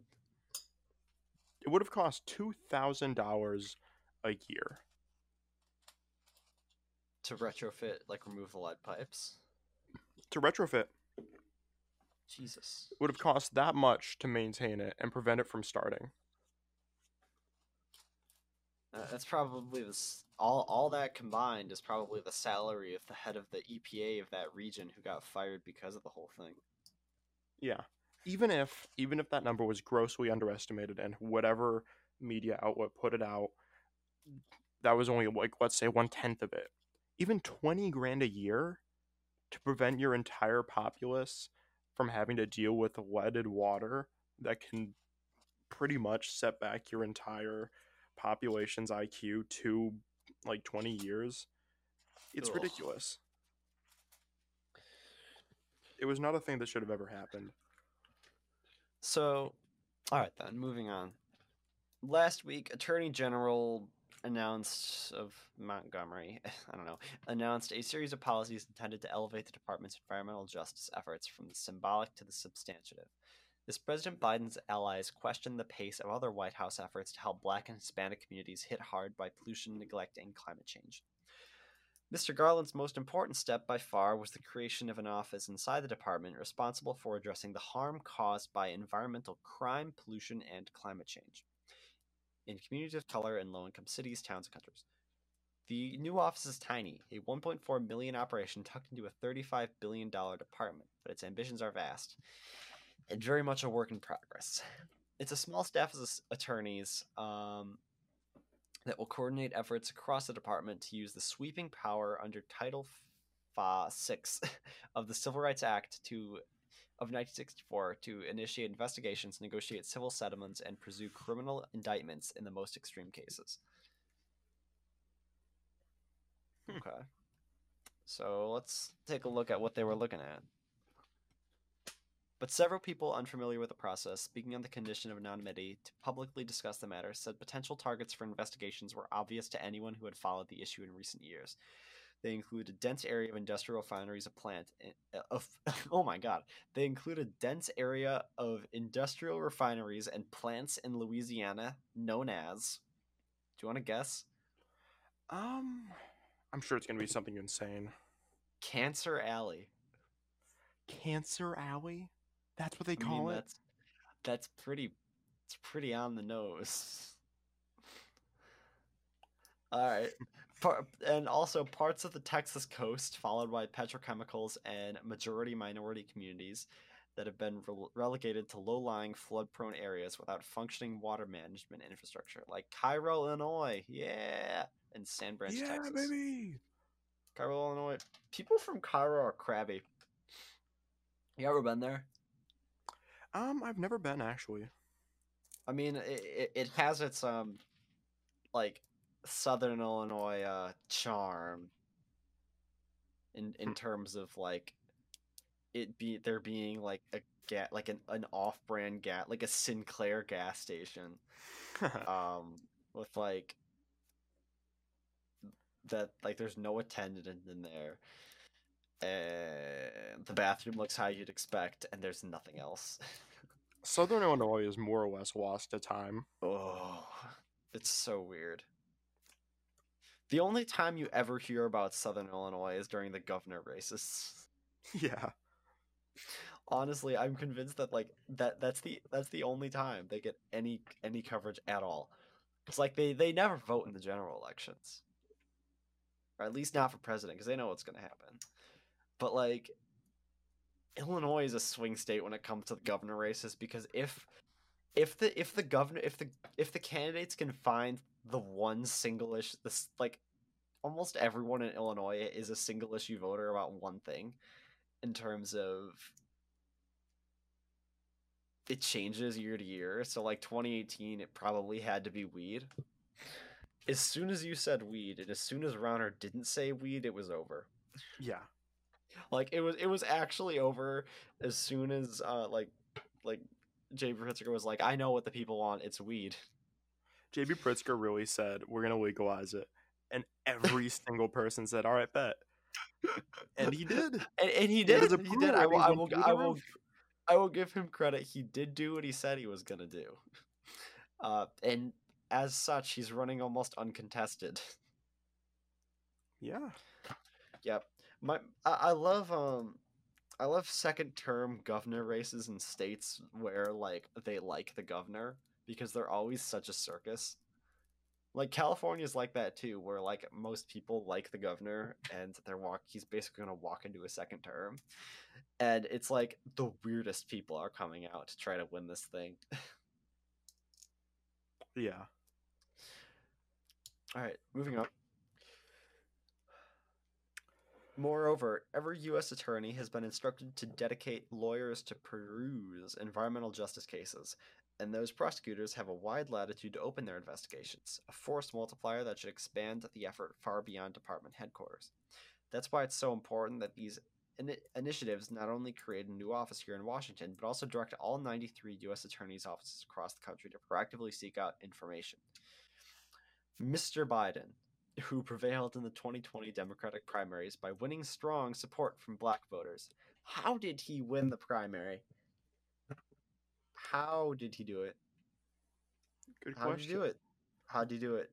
It would have cost two thousand dollars a year to retrofit, like remove the lead pipes. To retrofit, Jesus, it would have cost that much to maintain it and prevent it from starting. Uh, that's probably this. All all that combined is probably the salary of the head of the E P A of that region who got fired because of the whole thing. Yeah. Even if even if that number was grossly underestimated and whatever media outlet put it out, that was only like, let's say, one tenth of it. Even twenty grand a year to prevent your entire populace from having to deal with leaded water that can pretty much set back your entire population's I Q to like twenty years. It's Ugh. ridiculous. It was not a thing that should have ever happened. So, all right then, moving on. Last week, Attorney General announced of Montgomery, I don't know, announced a series of policies intended to elevate the department's environmental justice efforts from the symbolic to the substantive. This President Biden's allies questioned the pace of other White House efforts to help Black and Hispanic communities hit hard by pollution, neglect, and climate change. Mister Garland's most important step by far was the creation of an office inside the department responsible for addressing the harm caused by environmental crime, pollution, and climate change in communities of color and low-income cities, towns, and countries. The new office is tiny, a one point four million dollars operation tucked into a thirty-five billion dollars department, but its ambitions are vast and very much a work in progress. It's a small staff of attorneys um, that will coordinate efforts across the department to use the sweeping power under Title six of the Civil Rights Act to, of nineteen sixty-four to initiate investigations, negotiate civil settlements, and pursue criminal indictments in the most extreme cases. Hmm. Okay. So let's take a look at what they were looking at. But several people unfamiliar with the process, speaking on the condition of anonymity to publicly discuss the matter, said potential targets for investigations were obvious to anyone who had followed the issue in recent years. They include a dense area of industrial refineries of plant. Of, oh my God! They include a dense area of industrial refineries and plants in Louisiana known as. Do you want to guess? Um, I'm sure it's going to be something insane. Cancer Alley. Cancer Alley. That's what they call I mean, it. That's, that's pretty. It's pretty on the nose. All right, Par- and also parts of the Texas coast, followed by petrochemicals and majority minority communities that have been re- relegated to low-lying, flood-prone areas without functioning water management infrastructure, like Cairo, Illinois, yeah, and Sand Branch, yeah, Texas. Yeah, baby. Cairo, Illinois. People from Cairo are crabby. You ever been there? Um, I've never been, actually. I mean, it it has its, um, like, Southern Illinois uh, charm in in terms of, like, it be there being, like, a ga- like an, an off-brand gas, like a Sinclair gas station. um, with, like, that, like, there's no attendant in there. And the bathroom looks how you'd expect, and there's nothing else. Southern Illinois is more or less lost to time. Oh, it's so weird. The only time you ever hear about Southern Illinois is during the governor races. Yeah. Honestly, I'm convinced that like that that's the that's the only time they get any any coverage at all. It's like they they never vote in the general elections, or at least not for president, because they know what's going to happen. But, like, Illinois is a swing state when it comes to the governor races, because if if the if the governor if the if the candidates can find the one single issue, this like almost everyone in Illinois is a single issue voter about one thing. In terms of it changes year to year, so like twenty eighteen, it probably had to be weed. As soon as you said weed, and as soon as Rauner didn't say weed, it was over. Yeah. Like it was, it was actually over as soon as uh, like, like J B Pritzker was like, "I know what the people want. It's weed." J B Pritzker really said, "We're gonna legalize it," and every single person said, "All right, bet." And he did, and, and he did. He, he did. I will, I will, I will, I will give him credit. He did do what he said he was gonna do, uh, and as such, he's running almost uncontested. Yeah. Yep. My, I love um, I love second term governor races in states where like they like the governor, because they're always such a circus. Like California's like that too, where like most people like the governor and they're walk he's basically gonna walk into a second term, and it's like the weirdest people are coming out to try to win this thing. Yeah. All right, moving on. Moreover, every U S attorney has been instructed to dedicate lawyers to peruse environmental justice cases, and those prosecutors have a wide latitude to open their investigations, a force multiplier that should expand the effort far beyond department headquarters. That's why it's so important that these in- initiatives not only created a new office here in Washington, but also directed all ninety-three U S attorneys' offices across the country to proactively seek out information. Mister Biden, who prevailed in the twenty twenty Democratic primaries by winning strong support from black voters. How did he win the primary? How did he do it? Good How question. Did he do it? How did he do it?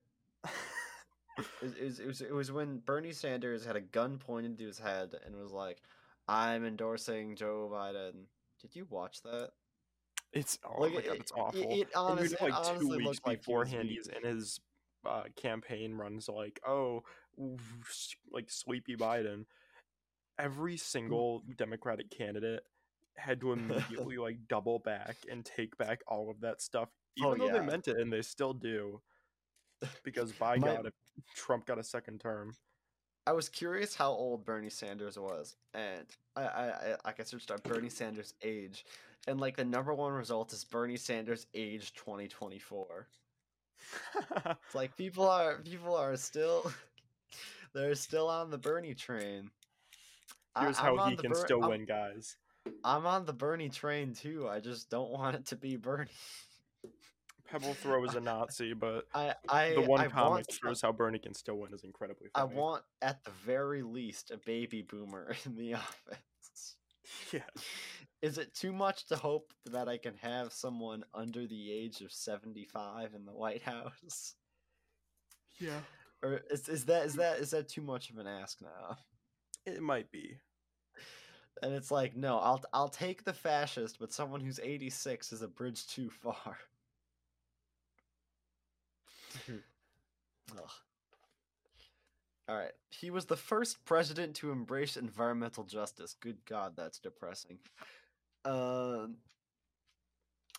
It, it, was, it, was, it was when Bernie Sanders had a gun pointed to his head and was like, I'm endorsing Joe Biden. Did you watch that? It's, oh like, my God, it's awful. It, it honestly, like, it honestly two weeks beforehand, like, he's in his uh, campaign runs like, oh, like sleepy Biden. Every single Democratic candidate had to immediately like double back and take back all of that stuff, even oh, though yeah. they meant it, and they still do. Because by My, God, if Trump got a second term. I was curious how old Bernie Sanders was, and I I I, I searched up Bernie Sanders' age, and like the number one result is Bernie Sanders' age twenty twenty-four. It's like people are people are still they're still on the Bernie train. Here's I, how he can Ber- still I'm, win, guys. I'm on the Bernie train too. I just don't want it to be Bernie. Pebble Throw is a Nazi, but I, I, the one I comic that shows how Bernie can still win is incredibly funny. I want, at the very least, a baby boomer in the office. Yeah. Is it too much to hope that I can have someone under the age of seventy-five in the White House? Yeah. Or is is that is that is that too much of an ask now? It might be. And it's like, no, I'll I'll take the fascist, but someone who's eighty-six is a bridge too far. Ugh. All right. He was the first president to embrace environmental justice. Good God, that's depressing. Uh,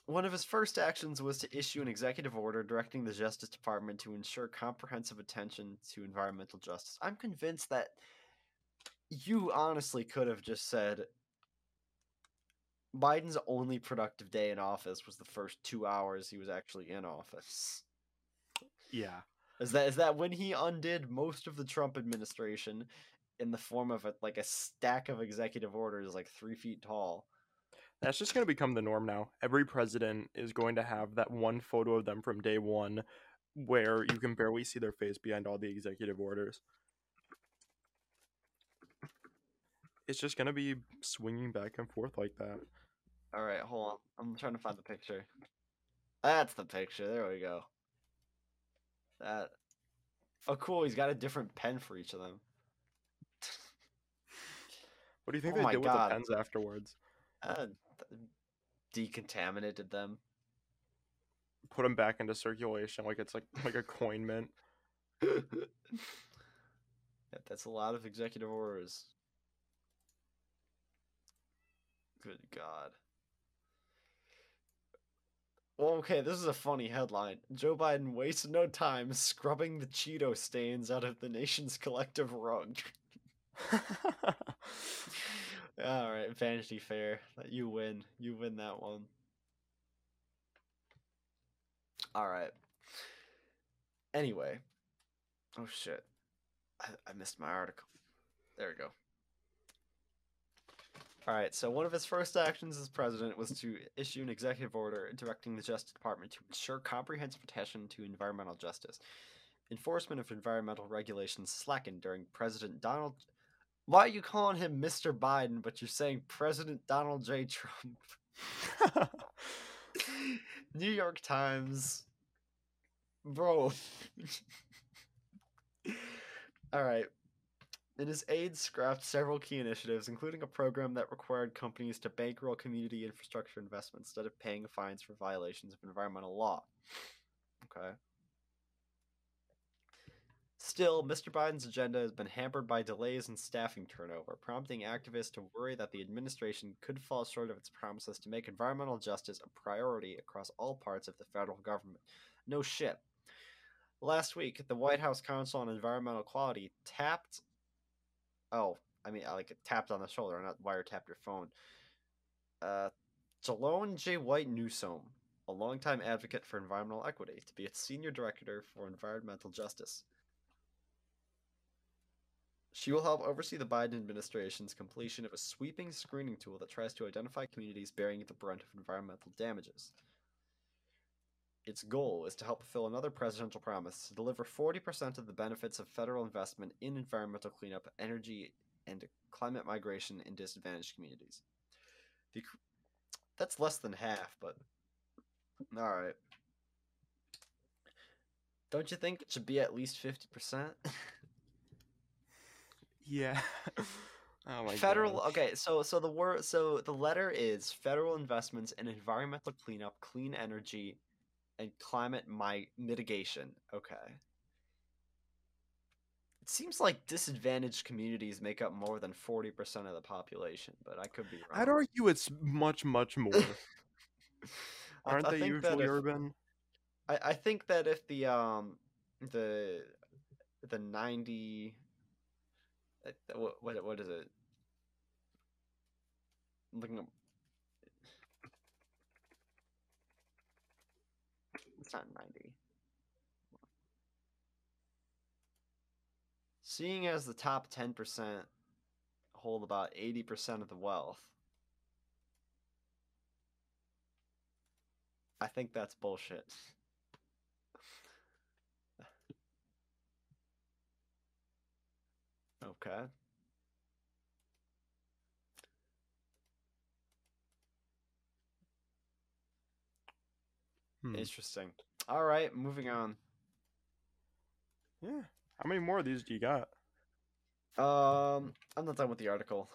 one of his first actions was to issue an executive order directing the Justice Department to ensure comprehensive attention to environmental justice. I'm convinced that you honestly could have just said Biden's only productive day in office was the first two hours he was actually in office. Yeah. Is that is that when he undid most of the Trump administration in the form of a, like a stack of executive orders like three feet tall. That's just going to become the norm now. Every president is going to have that one photo of them from day one where you can barely see their face behind all the executive orders. It's just going to be swinging back and forth like that. All right, hold on. I'm trying to find the picture. That's the picture. There we go. That. Oh, cool. He's got a different pen for each of them. What do you think oh they did God. with the pens afterwards? Uh, decontaminated them. Put them back into circulation like it's like, like a coin mint. That's a lot of executive orders. Good God. Well, okay, this is a funny headline. Joe Biden wastes no time scrubbing the Cheeto stains out of the nation's collective rug. All right, Vanity Fair. You win. You win that one. All right. Anyway. Oh, shit. I, I missed my article. There we go. All right, so one of his first actions as president was to issue an executive order directing the Justice Department to ensure comprehensive attention to environmental justice. Enforcement of environmental regulations slackened during President Donald... Why are you calling him Mister Biden, but you're saying President Donald J. Trump? New York Times. Bro. All right. And his aides scrapped several key initiatives, including a program that required companies to bankroll community infrastructure investments instead of paying fines for violations of environmental law. Okay. Still, Mister Biden's agenda has been hampered by delays and staffing turnover, prompting activists to worry that the administration could fall short of its promises to make environmental justice a priority across all parts of the federal government. No shit. Last week, the White House Council on Environmental Quality tapped... Oh, I mean, I like it tapped on the shoulder, not wiretapped your phone. Uh, Jalone J. White Newsome, a longtime advocate for environmental equity, to be its senior director for environmental justice. She will help oversee the Biden administration's completion of a sweeping screening tool that tries to identify communities bearing the brunt of environmental damages. Its goal is to help fulfill another presidential promise to deliver forty percent of the benefits of federal investment in environmental cleanup, energy, and climate migration in disadvantaged communities. The, that's less than half, but all right. Don't you think it should be at least fifty percent? Yeah. Oh my federal gosh. Okay, so so the word so the letter is federal investments in environmental cleanup, clean energy, and climate mi- mitigation. Okay. It seems like disadvantaged communities make up more than forty percent of the population, but I could be wrong. I'd argue it's much, much more. Aren't I, I they usually if, urban? I, I think that if the um the the ninety what what what is it? I'm looking up. It's not ninety. Seeing as the top ten percent hold about eighty percent of the wealth, I think that's bullshit. Okay. Hmm. Interesting. All right, moving on. Yeah. How many more of these do you got? Um, I'm not done with the article.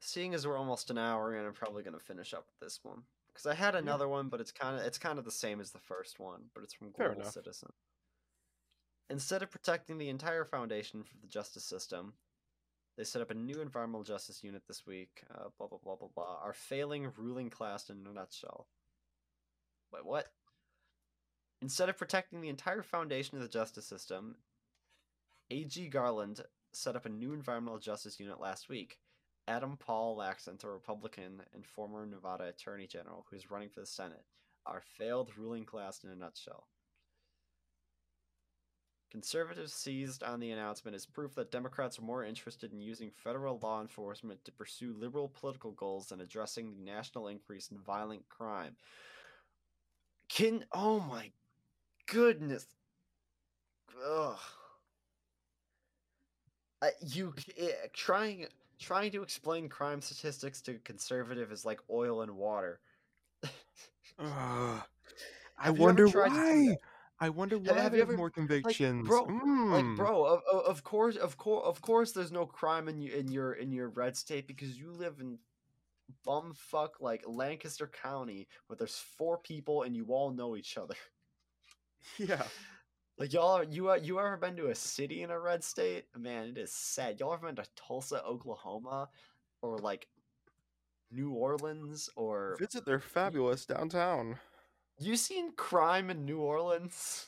Seeing as we're almost an hour in, I'm probably going to finish up with this one because I had another yeah. one, but it's kind of it's kind of the same as the first one, but it's from Global Citizen. Instead of protecting the entire foundation for the justice system, they set up a new environmental justice unit this week. Uh, blah blah blah blah blah. Our failing ruling class in a nutshell. Wait, what? Instead of protecting the entire foundation of the justice system, A G Garland set up a new environmental justice unit last week. Adam Paul Laxton, a Republican and former Nevada Attorney General who is running for the Senate, our failed ruling class in a nutshell. Conservatives seized on the announcement as proof that Democrats are more interested in using federal law enforcement to pursue liberal political goals than addressing the national increase in violent crime. Can oh my goodness, ugh! Uh, you it, trying trying to explain crime statistics to a conservative is like oil and water. uh, I wonder why. I wonder why. Have, have you ever more convictions, like, bro? Mm. Like, bro, of, of of course, of course, of course, there's no crime in you in your in your red state because you live in bumfuck like Lancaster County where there's four people and you all know each other. Yeah, like y'all are you are you ever been to a city in a red state? Man, it is sad. Y'all ever been to Tulsa, Oklahoma, or like New Orleans? Or visit their fabulous downtown. You seen crime in New Orleans?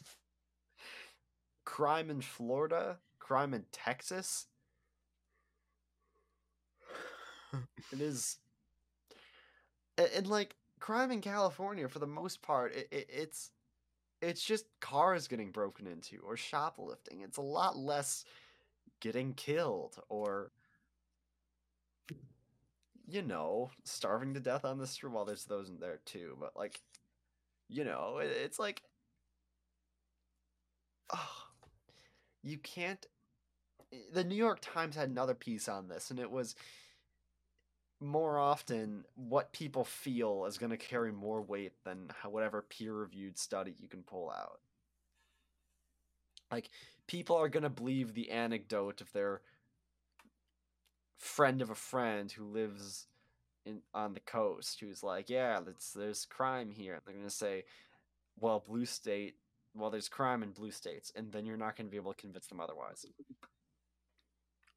Crime in Florida? Crime in Texas? It is. And, like, crime in California, for the most part, it, it, it's it's just cars getting broken into or shoplifting. It's a lot less getting killed or, you know, starving to death on the street. Well, there's those in there, too. But, like, you know, it, it's like, oh, you can't. The New York Times had another piece on this, and it was, more often, what people feel is going to carry more weight than whatever peer-reviewed study you can pull out. Like, people are going to believe the anecdote of their friend of a friend who lives in on the coast, who's like, yeah, that's, there's crime here. And they're going to say, well, blue state, well, there's crime in blue states, and then you're not going to be able to convince them otherwise.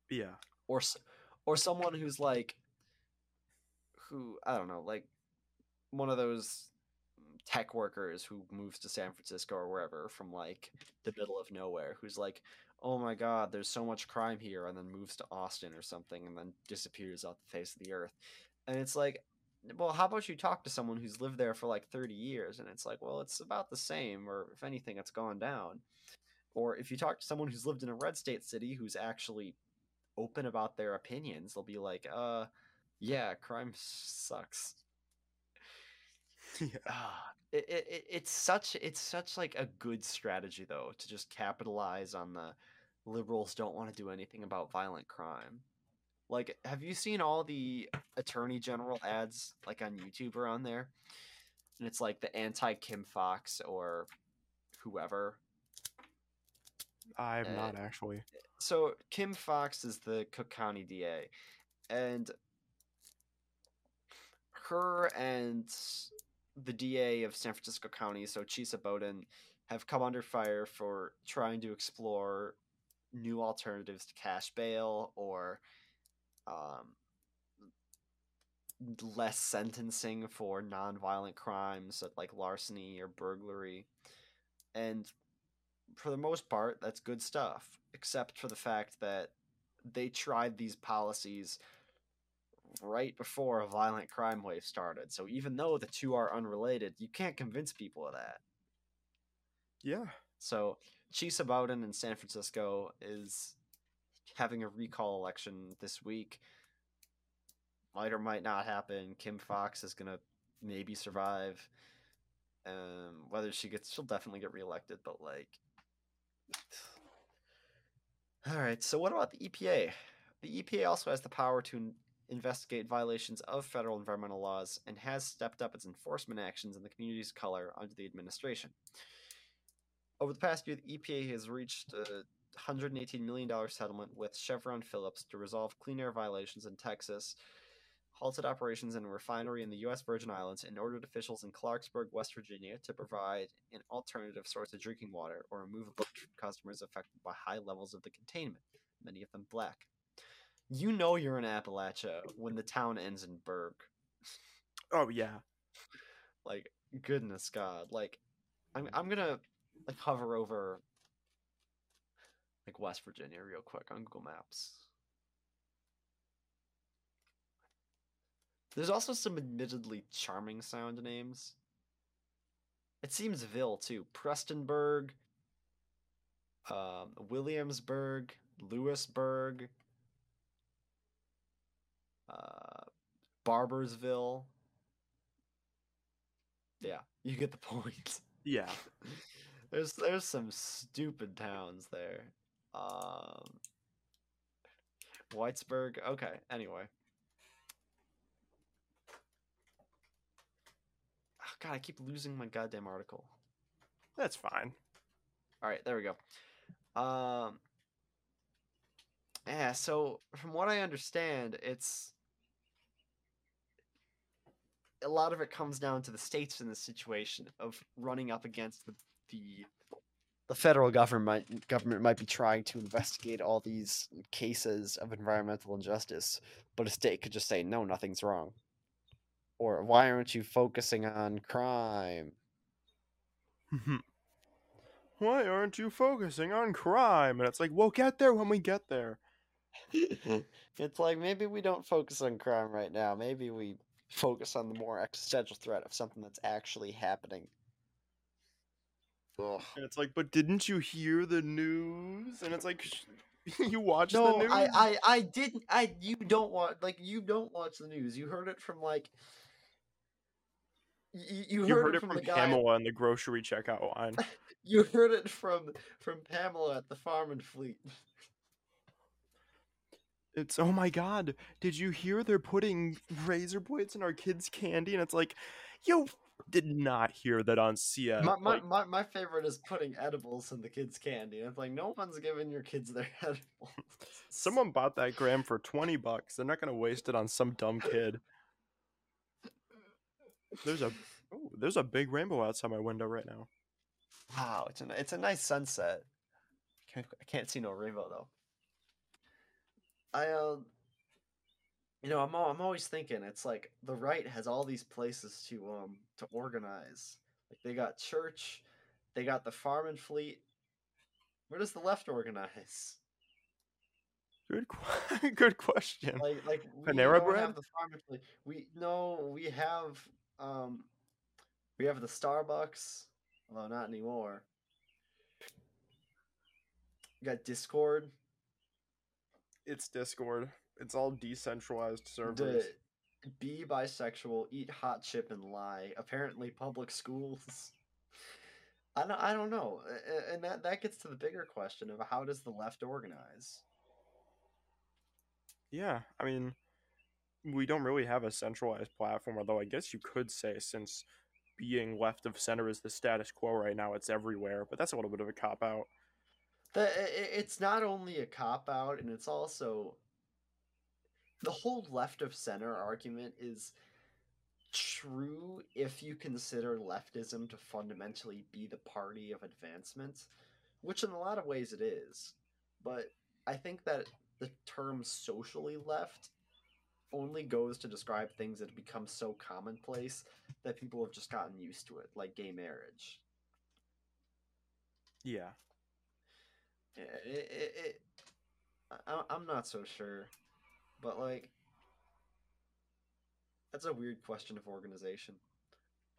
Yeah. Or, or someone who's like, who, I don't know, like one of those tech workers who moves to San Francisco or wherever from like the middle of nowhere, who's like, oh my God, there's so much crime here, and then moves to Austin or something and then disappears off the face of the earth. And it's like, well, how about you talk to someone who's lived there for like thirty years? And it's like, well, it's about the same, or if anything, it's gone down. Or if you talk to someone who's lived in a red state city who's actually open about their opinions, they'll be like, uh, yeah, crime sucks. Yeah. Uh, it, it, it's such it's such like a good strategy, though, to just capitalize on the liberals don't want to do anything about violent crime. Like, have you seen all the attorney general ads like on YouTube or on there? And it's like the anti-Kim Fox or whoever. I'm and not actually. So Kim Fox is the Cook County D A, and her and the D A of San Francisco County, so Chesa Boudin, have come under fire for trying to explore new alternatives to cash bail or um, less sentencing for nonviolent crimes like larceny or burglary. And for the most part, that's good stuff, except for the fact that they tried these policies right before a violent crime wave started. So even though the two are unrelated, you can't convince people of that. Yeah. So Chesa Boudin in San Francisco is having a recall election this week. Might or might not happen. Kim Fox is going to maybe survive. Um, whether she gets, she'll definitely get reelected, but like, all right. So what about the E P A? The E P A also has the power to investigate violations of federal environmental laws and has stepped up its enforcement actions in the communities of color under the administration. Over the past year, the E P A has reached a one hundred eighteen million dollars settlement with Chevron Phillips to resolve clean air violations in Texas, halted operations in a refinery in the U S Virgin Islands, and ordered officials in Clarksburg, West Virginia, to provide an alternative source of drinking water or remove a boat from customers affected by high levels of the contaminant, many of them black. You know you're in Appalachia when the town ends in Berg. Oh, yeah. Like, goodness God. Like, I'm I'm gonna like hover over like West Virginia real quick on Google Maps. There's also some admittedly charming sound names. It seems Ville, too. Prestonburg, um, Williamsburg, Lewisburg, Uh, Barbersville. Yeah, you get the point. Yeah. There's there's some stupid towns there. Um, Whitesburg. Okay, anyway. Oh, God, I keep losing my goddamn article. That's fine. All right, there we go. Um, yeah, so from what I understand, it's... a lot of it comes down to the states in this situation of running up against the the, the federal government government might be trying to investigate all these cases of environmental injustice, but a state could just say, no, nothing's wrong. Or why aren't you focusing on crime? Why aren't you focusing on crime? And it's like, we'll get there when we get there. It's like, maybe we don't focus on crime right now. Maybe we focus on the more existential threat of something that's actually happening. Ugh. And it's like, but didn't you hear the news? And it's like, you watched no, the news? No, I, I, I didn't. I, you don't watch, like, you don't watch the news. You heard it from, like, you, you, heard, you heard it, it from, from the guy, Pamela in the grocery checkout line. You heard it from from Pamela at the Farm and Fleet. It's, oh my God, did you hear they're putting razor blades in our kids' candy? And it's like, you did not hear that on C N N. My, my, like, my, my favorite is putting edibles in the kids' candy. And it's like, no one's giving your kids their edibles. Someone bought that gram for twenty bucks. They're not going to waste it on some dumb kid. There's a oh, there's a big rainbow outside my window right now. Wow, it's a, it's a nice sunset. I can't, I can't see no rainbow, though. I, uh, you know, I'm I'm always thinking it's like the right has all these places to um to organize. Like they got church, they got the Farm and Fleet. Where does the left organize? Good, qu- good question. Like like we Panera Bread? Have the Farm and Fleet. We no, we have um, we have the Starbucks, although not anymore. You got Discord. It's Discord. It's all decentralized servers. The, be bisexual, eat hot chip, and lie. Apparently, public schools. I don't, I don't know. And that, that gets to the bigger question of how does the left organize? Yeah, I mean, we don't really have a centralized platform, although I guess you could say since being left of center is the status quo right now, it's everywhere. But that's a little bit of a cop-out. The, it's not only a cop-out, and it's also... The whole left of center argument is... true if you consider leftism to fundamentally be the party of advancement, which in a lot of ways it is, but I think that the term socially left only goes to describe things that have become so commonplace that people have just gotten used to it, like gay marriage. Yeah. Yeah, it, it, it, I, I'm not so sure, but like, that's a weird question of organization.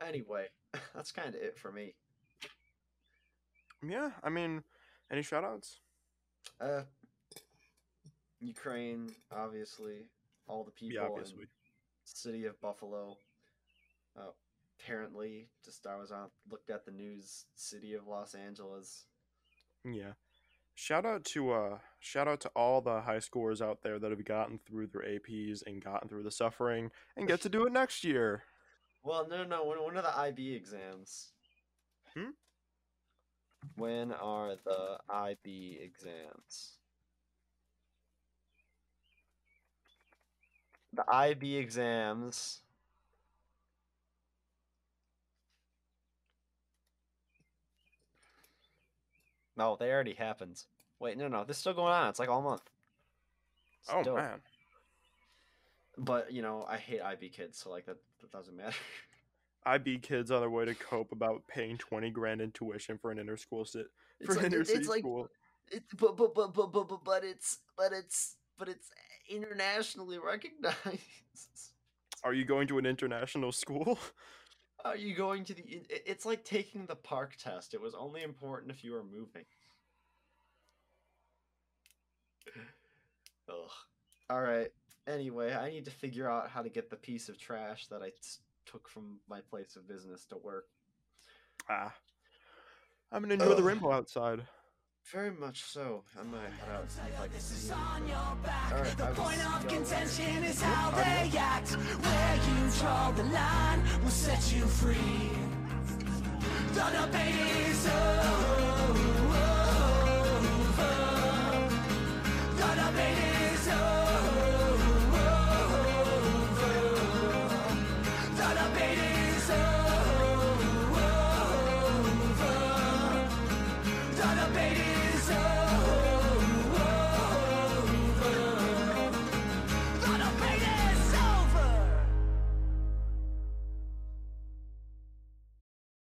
Anyway, that's kind of it for me. Yeah, I mean, any shout-outs? Uh, Ukraine, obviously. All the people yeah, in the city of Buffalo. Uh, apparently, just I was on looked at the news, city of Los Angeles. Yeah. Shout out to uh, shout out to all the high schoolers out there that have gotten through their A Ps and gotten through the suffering and get to do it next year. Well, no, no, when, when are the I B exams? Hmm? When are the I B exams? The I B exams. No, they already happened. Wait, no, no, this is still going on. It's like all month. It's oh, dope. Man. But, you know, I hate I B kids, so, like, that, that doesn't matter. I B kids are the way to cope about paying twenty grand in tuition for an inter-school sit, for an inter-city school. But, but, but, but, but, but it's, but it's, but it's internationally recognized. Are you going to an international school? Are you going to the... It's like taking the park test. It was only important if you were moving. Ugh. Alright. Anyway, I need to figure out how to get the piece of trash that I t- took from my place of business to work. Ah. I'm going to enjoy the rainbow outside. Very much so. I'm gonna head out. Like, this is on your back. Right, the point of contention is how they act. Where you draw the line will set you free. The debate